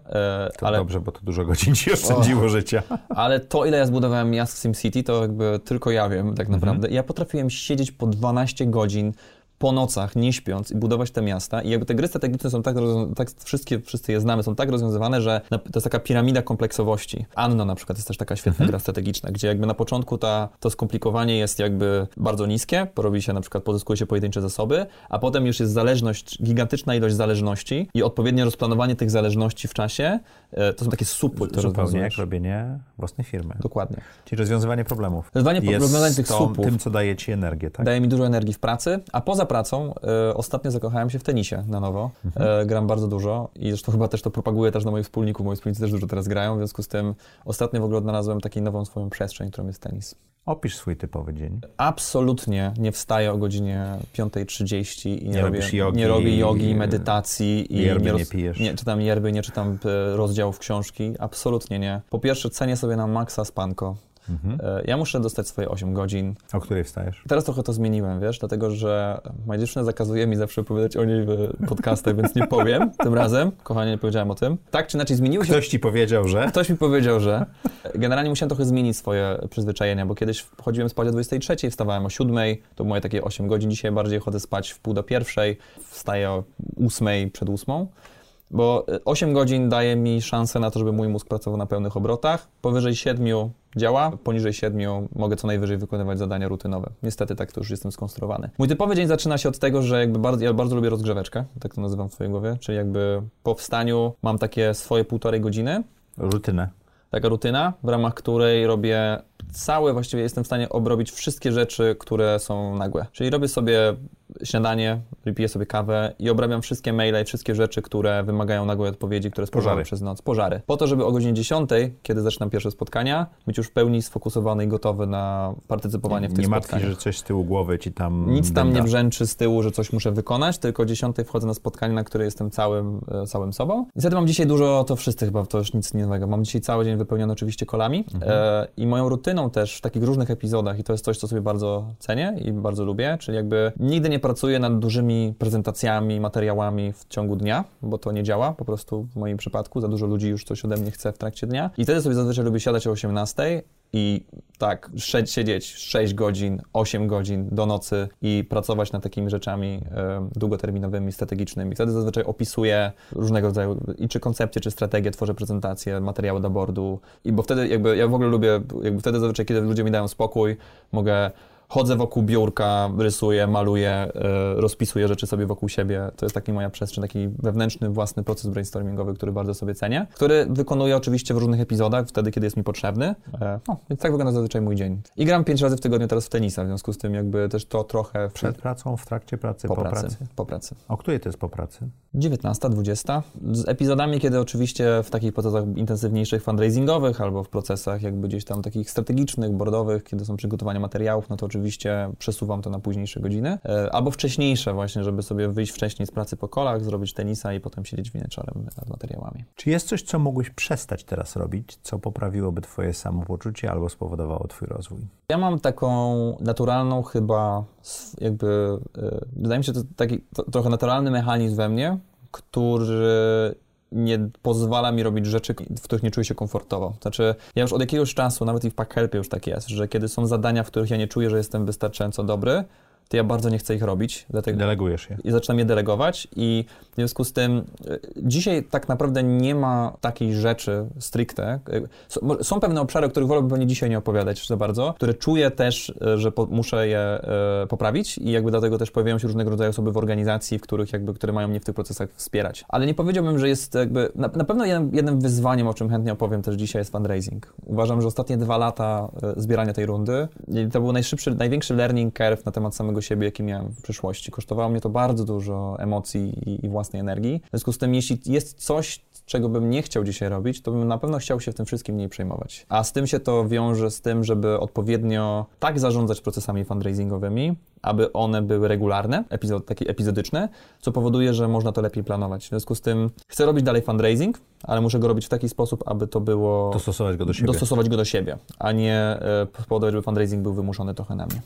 ale... Dobrze, bo to dużo godzin ci oszczędziło życia. Ale to, ile ja zbudowałem miast w Sim City, to jakby tylko ja wiem tak naprawdę. Ja potrafiłem siedzieć po 12 godzin po nocach, nie śpiąc i budować te miasta. I jakby te gry strategiczne są tak, wszyscy je znamy, są tak rozwiązywane, że to jest taka piramida kompleksowości. Anno na przykład jest też taka świetna gra strategiczna, gdzie jakby na początku to skomplikowanie jest jakby bardzo niskie, robi się na przykład, pozyskuje się pojedyncze zasoby, a potem już jest zależność, gigantyczna ilość zależności i odpowiednie rozplanowanie tych zależności w czasie, to są takie subpły, które zupełnie jak robienie własnej firmy. Dokładnie. Czyli rozwiązywanie problemów. Rozwiązanie tych subpłów. Tym, co daje ci energię, tak? Daje mi dużo energii w pracy, a poza pracą ostatnio zakochałem się w tenisie na nowo. Gram bardzo dużo i zresztą chyba też to propaguję też na moich wspólników. Moi wspólnicy też dużo teraz grają, w związku z tym ostatnio w ogóle odnalazłem taką nową swoją przestrzeń, którą jest tenis. Opisz swój typowy dzień. Absolutnie nie wstaję o godzinie 5:30 i nie robię jogi, medytacji. Nie pijesz. Nie czytam yerby, nie czytam rozdziałów książki. Absolutnie nie. Po pierwsze cenię sobie na maksa spanko. Ja muszę dostać swoje 8 godzin. O której wstajesz? Teraz trochę to zmieniłem, wiesz, dlatego że moja dziewczyna zakazuje mi zawsze opowiadać o niej w podcastach, więc nie powiem tym razem. Kochanie, nie powiedziałem o tym. Tak czy inaczej zmieniło się... Ktoś mi powiedział, że... Generalnie musiałem trochę zmienić swoje przyzwyczajenia, bo kiedyś chodziłem spać o 23:00, wstawałem o 7:00, to moje takie 8 godzin. Dzisiaj bardziej chodzę spać w 11:30, wstaję o 8:00, przed 8:00. Bo 8 godzin daje mi szansę na to, żeby mój mózg pracował na pełnych obrotach. Powyżej 7 działa, poniżej 7 mogę co najwyżej wykonywać zadania rutynowe. Niestety tak to już jestem skonstruowany. Mój typowy dzień zaczyna się od tego, że jakby ja bardzo lubię rozgrzeweczkę, tak to nazywam w swojej głowie, czyli jakby po wstaniu mam takie swoje 1,5 godziny. Rutynę. Taka rutyna, w ramach której robię właściwie jestem w stanie obrobić wszystkie rzeczy, które są nagłe. Czyli robię sobie śniadanie, piję sobie kawę i obrabiam wszystkie maile i wszystkie rzeczy, które wymagają nagłej odpowiedzi, które spożywam przez noc. Pożary. Po to, żeby o godzinie 10:00, kiedy zaczynam pierwsze spotkania, być już w pełni sfokusowany i gotowy na partycypowanie w tych spotkaniach. Nie martwisz, że coś z tyłu głowy ci tam... Nic tam nie brzęczy z tyłu, że coś muszę wykonać, tylko o 10:00 wchodzę na spotkanie, na które jestem całym sobą. Niestety mam dzisiaj dużo, to wszyscy chyba, to już nic nowego. Mam dzisiaj cały dzień wypełniony oczywiście kolami i moją rutyną też w takich różnych epizodach i to jest coś, co sobie bardzo cenię i bardzo lubię, czyli jakby nigdy nie pracuję nad dużymi prezentacjami, materiałami w ciągu dnia, bo to nie działa po prostu w moim przypadku. Za dużo ludzi już coś ode mnie chce w trakcie dnia. I wtedy sobie zazwyczaj lubię siadać o 18:00 i tak siedzieć 6 godzin, 8 godzin do nocy i pracować nad takimi rzeczami długoterminowymi, strategicznymi. Wtedy zazwyczaj opisuję różnego rodzaju czy koncepcje, czy strategie, tworzę prezentacje, materiały do boardu. I bo wtedy jakby ja w ogóle lubię, jakby wtedy zazwyczaj, kiedy ludzie mi dają spokój, mogę... Chodzę wokół biurka, rysuję, maluję, rozpisuję rzeczy sobie wokół siebie. To jest taki moja przestrzeń, taki wewnętrzny, własny proces brainstormingowy, który bardzo sobie cenię, który wykonuję oczywiście w różnych epizodach, wtedy, kiedy jest mi potrzebny. Więc tak wygląda zazwyczaj mój dzień. I gram 5 razy w tygodniu teraz w tenisa, w związku z tym jakby też to trochę... Przed pracą, w trakcie pracy, po pracy? Po pracy. O której to jest po pracy? 19, 20. Z epizodami, kiedy oczywiście w takich procesach intensywniejszych, fundraisingowych, albo w procesach jakby gdzieś tam takich strategicznych, boardowych, kiedy są przygotowania materiałów, no to oczywiście przesuwam to na późniejsze godziny, albo wcześniejsze właśnie, żeby sobie wyjść wcześniej z pracy po kolach, zrobić tenisa i potem siedzieć wieczorem nad materiałami. Czy jest coś, co mógłbyś przestać teraz robić, co poprawiłoby twoje samopoczucie albo spowodowało twój rozwój? Ja mam taką naturalną chyba, jakby, wydaje mi się, to taki trochę naturalny mechanizm we mnie, który nie pozwala mi robić rzeczy, w których nie czuję się komfortowo. Znaczy, ja już od jakiegoś czasu, nawet i w Packhelpie już tak jest, że kiedy są zadania, w których ja nie czuję, że jestem wystarczająco dobry, to ja bardzo nie chcę ich robić. Dlatego delegujesz je. I zaczynam je delegować i w związku z tym dzisiaj tak naprawdę nie ma takiej rzeczy stricte. Są pewne obszary, których wolałbym pewnie dzisiaj nie opowiadać za bardzo, które czuję też, że muszę je poprawić i jakby dlatego też pojawiają się różnego rodzaju osoby w organizacji, w których jakby, które mają mnie w tych procesach wspierać. Ale nie powiedziałbym, że jest jakby... Na pewno jednym wyzwaniem, o czym chętnie opowiem też dzisiaj, jest fundraising. Uważam, że ostatnie 2 lata zbierania tej rundy to był największy learning curve na temat samego siebie, jaki miałem w przyszłości. Kosztowało mnie to bardzo dużo emocji i własnej energii. W związku z tym, jeśli jest coś, czego bym nie chciał dzisiaj robić, to bym na pewno chciał się w tym wszystkim mniej przejmować. A z tym się to wiąże z tym, żeby odpowiednio tak zarządzać procesami fundraisingowymi, aby one były regularne, takie epizodyczne, co powoduje, że można to lepiej planować. W związku z tym chcę robić dalej fundraising, ale muszę go robić w taki sposób, aby to było... Dostosować go do siebie, a nie spowodować, żeby fundraising był wymuszony trochę na mnie.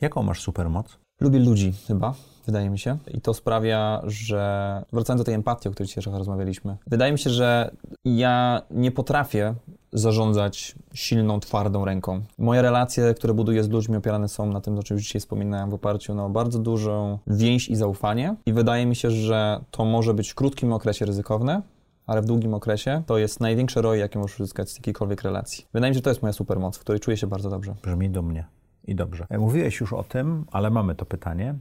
Jaką masz supermoc? Lubię ludzi chyba, wydaje mi się. I to sprawia, że... Wracając do tej empatii, o której dzisiaj rozmawialiśmy. Wydaje mi się, że ja nie potrafię zarządzać silną, twardą ręką. Moje relacje, które buduję z ludźmi, opierane są na tym, o czym już dzisiaj wspominałem, w oparciu na bardzo dużą więź i zaufanie. I wydaje mi się, że to może być w krótkim okresie ryzykowne, ale w długim okresie to jest największe ROI, jakie możesz uzyskać z jakiejkolwiek relacji. Wydaje mi się, że to jest moja supermoc, w której czuję się bardzo dobrze. Brzmi do mnie. I dobrze. Mówiłeś już o tym, ale mamy to pytanie.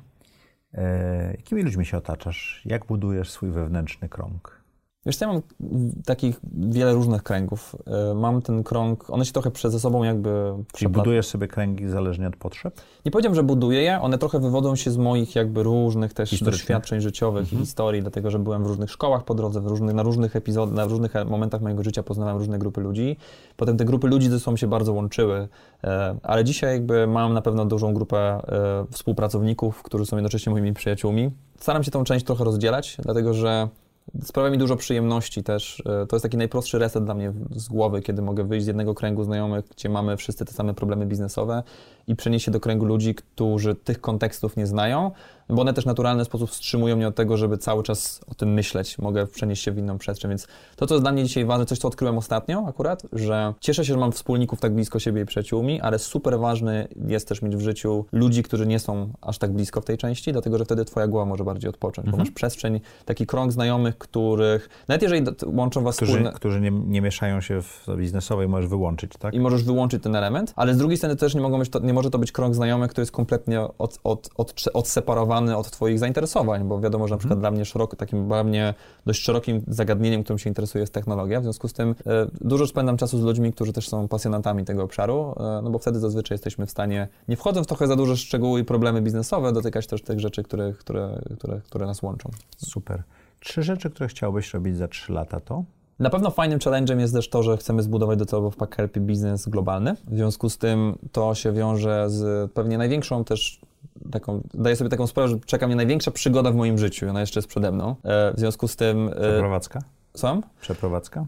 Jakimi ludźmi się otaczasz? Jak budujesz swój wewnętrzny krąg? Wiesz co, ja mam takich wiele różnych kręgów. Mam ten krąg, one się trochę ze sobą jakby... Czyli budujesz sobie kręgi zależnie od potrzeb? Nie powiedziałem, że buduję je, one trochę wywodzą się z moich jakby różnych też doświadczeń życiowych i historii, dlatego że byłem w różnych szkołach po drodze, na różnych momentach mojego życia poznałem różne grupy ludzi. Potem te grupy ludzi ze sobą się bardzo łączyły, ale dzisiaj jakby mam na pewno dużą grupę współpracowników, którzy są jednocześnie moimi przyjaciółmi. Staram się tą część trochę rozdzielać, dlatego że sprawia mi dużo przyjemności też. To jest taki najprostszy reset dla mnie z głowy, kiedy mogę wyjść z jednego kręgu znajomych, gdzie mamy wszyscy te same problemy biznesowe i przenieść się do kręgu ludzi, którzy tych kontekstów nie znają, bo one też w naturalny sposób wstrzymują mnie od tego, żeby cały czas o tym myśleć. Mogę przenieść się w inną przestrzeń, więc to, co jest dla mnie dzisiaj ważne, coś, co odkryłem ostatnio akurat, że cieszę się, że mam wspólników tak blisko siebie i przyjaciółmi, ale super ważny jest też mieć w życiu ludzi, którzy nie są aż tak blisko w tej części, dlatego że wtedy twoja głowa może bardziej odpocząć, bo masz przestrzeń, taki krąg znajomych, których, nawet jeżeli łączą was wspólne... Którzy nie mieszają się w biznesowej, możesz wyłączyć, tak? I możesz wyłączyć ten element, ale z drugiej strony też nie może to być krąg znajomych, który jest kompletnie odseparowany od twoich zainteresowań, bo wiadomo, że na przykład dla mnie dość szerokim zagadnieniem, którym się interesuje, jest technologia, w związku z tym dużo spędzam czasu z ludźmi, którzy też są pasjonatami tego obszaru, no bo wtedy zazwyczaj jesteśmy w stanie, nie wchodząc w trochę za duże szczegóły i problemy biznesowe, dotykać też tych rzeczy, które nas łączą. Super. 3 rzeczy, które chciałbyś robić za 3 lata to? Na pewno fajnym challenge'em jest też to, że chcemy zbudować docelowo w Packhelpie biznes globalny. W związku z tym to się wiąże z pewnie największą też daję sobie taką sprawę, że czeka mnie największa przygoda w moim życiu. Ona jeszcze jest przede mną. W związku z tym... Przeprowadzka? Przeprowadzka?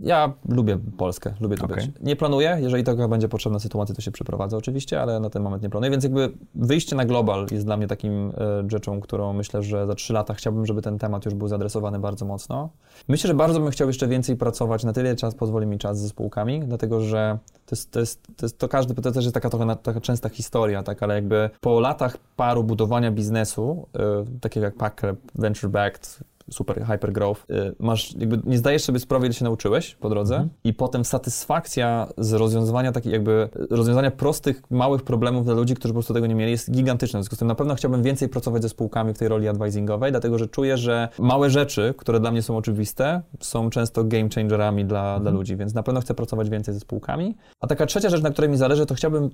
Ja lubię Polskę, lubię tu być. Nie planuję, jeżeli taka będzie potrzebna sytuacja, to się przeprowadzę oczywiście, ale na ten moment nie planuję, więc jakby wyjście na global jest dla mnie takim rzeczą, którą myślę, że za 3 lata chciałbym, żeby ten temat już był zaadresowany bardzo mocno. Myślę, że bardzo bym chciał jeszcze więcej pracować, na tyle czas pozwoli mi czas ze spółkami, dlatego że to też jest taka częsta historia, tak, ale jakby po latach paru budowania biznesu, takiego jak Packhelp, Venture Backed, super hypergrowth, nie zdajesz sobie sprawy, ile się nauczyłeś po drodze i potem satysfakcja z rozwiązania prostych, małych problemów dla ludzi, którzy po prostu tego nie mieli, jest gigantyczna. W związku z tym na pewno chciałbym więcej pracować ze spółkami w tej roli advisingowej, dlatego że czuję, że małe rzeczy, które dla mnie są oczywiste, są często game changerami dla ludzi, więc na pewno chcę pracować więcej ze spółkami. A taka trzecia rzecz, na której mi zależy, to chciałbym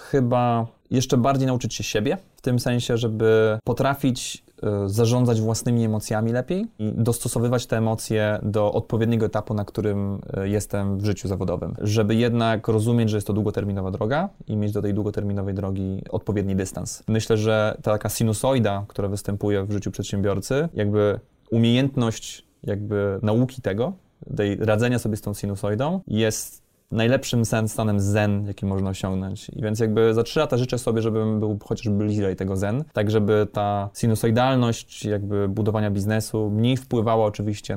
chyba jeszcze bardziej nauczyć się siebie, w tym sensie, żeby potrafić zarządzać własnymi emocjami lepiej i dostosowywać te emocje do odpowiedniego etapu, na którym jestem w życiu zawodowym. Żeby jednak rozumieć, że jest to długoterminowa droga i mieć do tej długoterminowej drogi odpowiedni dystans. Myślę, że taka sinusoida, która występuje w życiu przedsiębiorcy, jakby umiejętność nauki tego, radzenia sobie z tą sinusoidą jest najlepszym stanem zen, jaki można osiągnąć. I więc za 3 lata życzę sobie, żebym był chociaż bliżej tego zen, tak żeby ta sinusoidalność budowania biznesu mniej wpływała oczywiście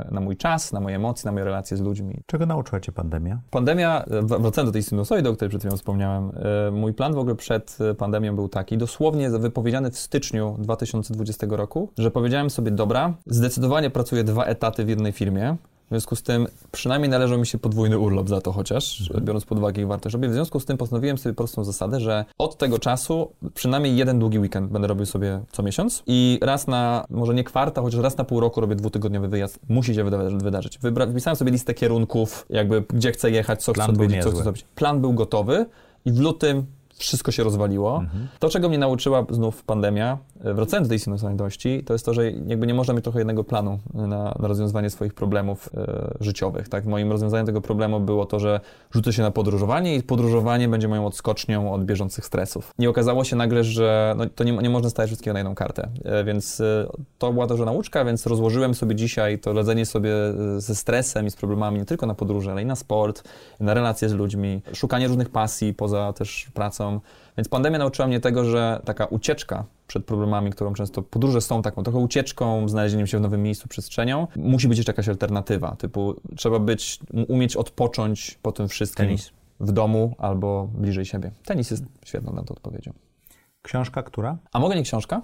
na mój czas, na moje emocje, na moje relacje z ludźmi. Czego nauczyła Cię pandemia? Pandemia, wracając do tej sinusoidy, o której przed chwilą wspomniałem, mój plan w ogóle przed pandemią był taki, dosłownie wypowiedziany w styczniu 2020 roku, że powiedziałem sobie, dobra, zdecydowanie pracuję 2 etaty w jednej firmie, w związku z tym przynajmniej należał mi się podwójny urlop za to chociaż, biorąc pod uwagę ich wartość. W związku z tym postanowiłem sobie prostą zasadę, że od tego czasu przynajmniej 1 długi weekend będę robił sobie co miesiąc i raz na, może nie kwartał, chociaż raz na pół roku robię 2-tygodniowy wyjazd. Musi się wydarzyć. Wpisałem sobie listę kierunków, gdzie chcę jechać, co chcę odwiedzić, co chcę zrobić. Plan był gotowy i w lutym wszystko się rozwaliło. To, czego mnie nauczyła znów pandemia, wracając do tej sinusoidalności, to jest to, że nie można mieć trochę jednego planu na rozwiązywanie swoich problemów życiowych. Tak? Moim rozwiązaniem tego problemu było to, że rzucę się na podróżowanie i podróżowanie będzie moją odskocznią od bieżących stresów. Nie okazało się nagle, że nie można stawiać wszystkiego na jedną kartę, więc to była duża nauczka, więc rozłożyłem sobie dzisiaj to radzenie sobie ze stresem i z problemami nie tylko na podróże, ale i na sport, na relacje z ludźmi, szukanie różnych pasji poza też pracą, są... Więc pandemia nauczyła mnie tego, że taka ucieczka przed problemami, którą często podróże są taką trochę ucieczką, znalezieniem się w nowym miejscu, przestrzenią, musi być jeszcze jakaś alternatywa, typu trzeba być, umieć odpocząć po tym wszystkim w domu albo bliżej siebie. Tenis jest świetną na to odpowiedzią. Książka która? A mogę nie książka?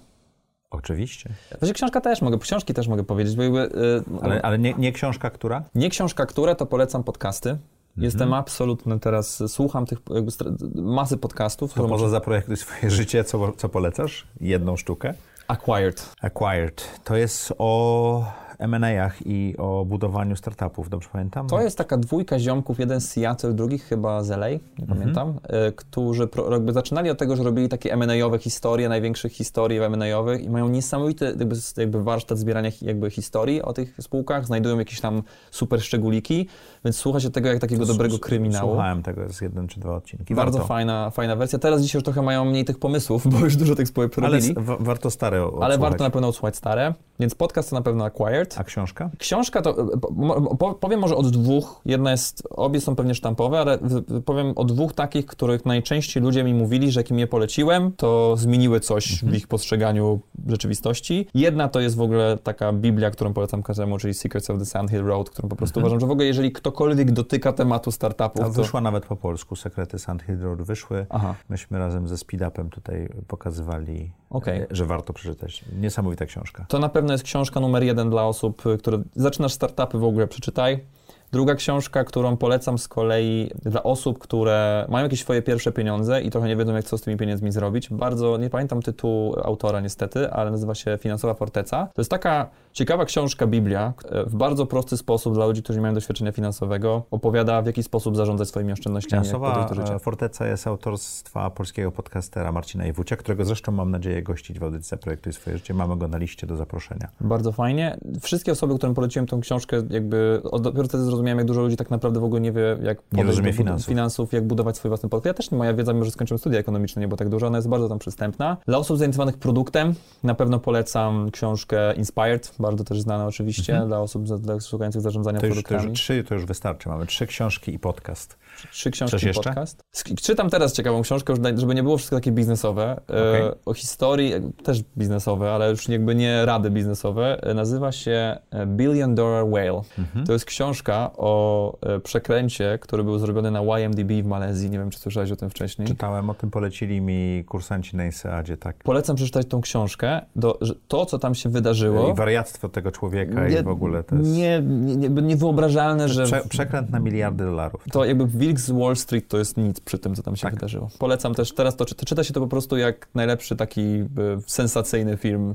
Oczywiście. Znaczy książka też mogę, książki też mogę powiedzieć, bo jakby... ale nie książka która? Nie książka która, to polecam podcasty. Jestem absolutny teraz, słucham tych masy podcastów. To może Zaprojektuj Swoje Życie, co polecasz? Jedną sztukę? Acquired. To jest o M&A-ach i o budowaniu startupów, dobrze pamiętam? To jest taka dwójka ziomków, jeden z Seattle, drugi chyba z LA, nie pamiętam, którzy jakby zaczynali od tego, że robili takie M&A-owe historie, największych historii M&A-owych i mają niesamowity jakby warsztat zbierania jakby historii o tych spółkach, znajdują jakieś tam super szczególiki, więc słucha się tego jak takiego dobrego kryminału. Słuchałem tego, jest 1 czy 2 odcinki. Bardzo fajna wersja. Teraz dzisiaj już trochę mają mniej tych pomysłów, bo już dużo tych spółek robili. Ale warto stare odsłuchać. Ale warto na pewno odsłuchać stare, więc podcast to na pewno Acquired. A książka? Książka to, powiem może od 2, obie są pewnie sztampowe, ale powiem o 2 takich, których najczęściej ludzie mi mówili, że jakim je poleciłem, to zmieniły coś w ich postrzeganiu rzeczywistości. Jedna to jest w ogóle taka Biblia, którą polecam każdemu, czyli Secrets of the Sand Hill Road, którą po prostu uważam, że w ogóle jeżeli ktokolwiek dotyka tematu startupów... To wyszła nawet po polsku, Sekrety Sand Hill Road wyszły. Aha. Myśmy razem ze Speed Upem tutaj pokazywali, że warto przeczytać. Niesamowita książka. To na pewno jest książka numer 1 dla osób, które zaczynasz startupy w ogóle, przeczytaj. Druga książka, którą polecam z kolei dla osób, które mają jakieś swoje pierwsze pieniądze i trochę nie wiedzą, jak co z tymi pieniędzmi zrobić. Bardzo, nie pamiętam tytułu autora niestety, ale nazywa się Finansowa Forteca. To jest taka ciekawa książka, Biblia, w bardzo prosty sposób dla ludzi, którzy nie mają doświadczenia finansowego, opowiada, w jaki sposób zarządzać swoimi oszczędnościami. Finansowa Forteca jest autorstwa polskiego podcastera Marcina Iwucia, którego zresztą mam nadzieję gościć w audycji Zaprojektuj Swoje Życie. Mamy go na liście do zaproszenia. Bardzo fajnie. Wszystkie osoby, którym poleciłem tą książkę, jakby dopiero wtedy zrozumiałem, jak dużo ludzi tak naprawdę w ogóle nie wie, jak rozumie finansów, jak budować swój własny portfel. Ja też, moja wiedza, mimo że skończyłem studia ekonomiczne, nie było tak dużo, ona jest bardzo tam przystępna. Dla osób zainteresowanych produktem na pewno polecam książkę Inspired, bardzo też znana oczywiście, dla osób szukających zarządzania produktami. To już wystarczy, mamy 3 książki i podcast. 3 książki i podcast. Czytam teraz ciekawą książkę, żeby nie było wszystko takie biznesowe, o historii, też biznesowe, ale już jakby nie rady biznesowe. Nazywa się $1 Billion Whale. To jest książka o przekręcie, który był zrobiony na YMDB w Malezji. Nie wiem, czy słyszałeś o tym wcześniej. Czytałem o tym, polecili mi kursanci na INSEAD-zie, tak. Polecam przeczytać tą książkę, to, co tam się wydarzyło. I wariactwo tego człowieka i w ogóle to jest... Niewyobrażalne, że... Przekręt na miliardy dolarów. Tak. To jakby wilk z Wall Street to jest nic przy tym, co tam się wydarzyło. Polecam też, teraz to czyta się to po prostu jak najlepszy taki sensacyjny film,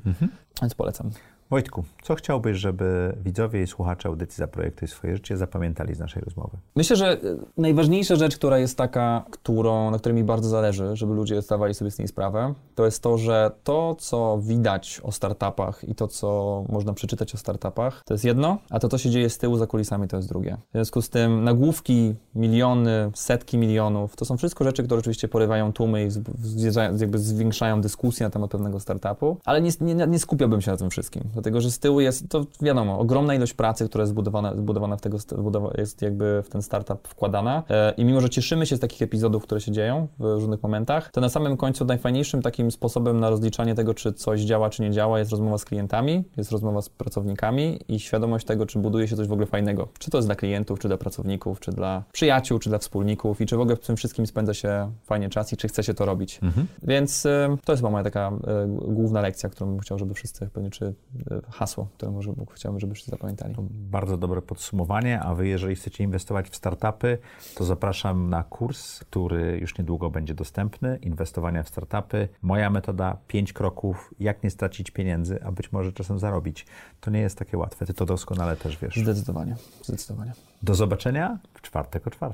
więc polecam. Wojtku, co chciałbyś, żeby widzowie i słuchacze audycji Zaprojektuj Swoje Życie zapamiętali z naszej rozmowy? Myślę, że najważniejsza rzecz, która jest taka, na której mi bardzo zależy, żeby ludzie zdawali sobie z niej sprawę, to jest to, że to, co widać o startupach i to, co można przeczytać o startupach, to jest jedno, a to, co się dzieje z tyłu za kulisami, to jest drugie. W związku z tym nagłówki, miliony, setki milionów, to są wszystko rzeczy, które oczywiście porywają tłumy i jakby zwiększają dyskusję na temat pewnego startupu, ale nie skupiałbym się na tym wszystkim. Dlatego, że z tyłu jest, to wiadomo, ogromna ilość pracy, która jest zbudowana jest jakby w ten startup wkładana. I mimo że cieszymy się z takich epizodów, które się dzieją w różnych momentach, to na samym końcu najfajniejszym takim sposobem na rozliczanie tego, czy coś działa, czy nie działa, jest rozmowa z klientami, jest rozmowa z pracownikami i świadomość tego, czy buduje się coś w ogóle fajnego. Czy to jest dla klientów, czy dla pracowników, czy dla przyjaciół, czy dla wspólników i czy w ogóle w tym wszystkim spędza się fajnie czas i czy chce się to robić. Więc to jest chyba moja taka główna lekcja, którą bym chciał, żeby wszyscy pewnie, czy hasło, które może chciałbym, żebyście zapamiętali. To bardzo dobre podsumowanie, a wy, jeżeli chcecie inwestować w startupy, to zapraszam na kurs, który już niedługo będzie dostępny, inwestowania w startupy. Moja metoda 5 kroków, jak nie stracić pieniędzy, a być może czasem zarobić. To nie jest takie łatwe, ty to doskonale też wiesz. Zdecydowanie. Do zobaczenia w czwartek o 4:00.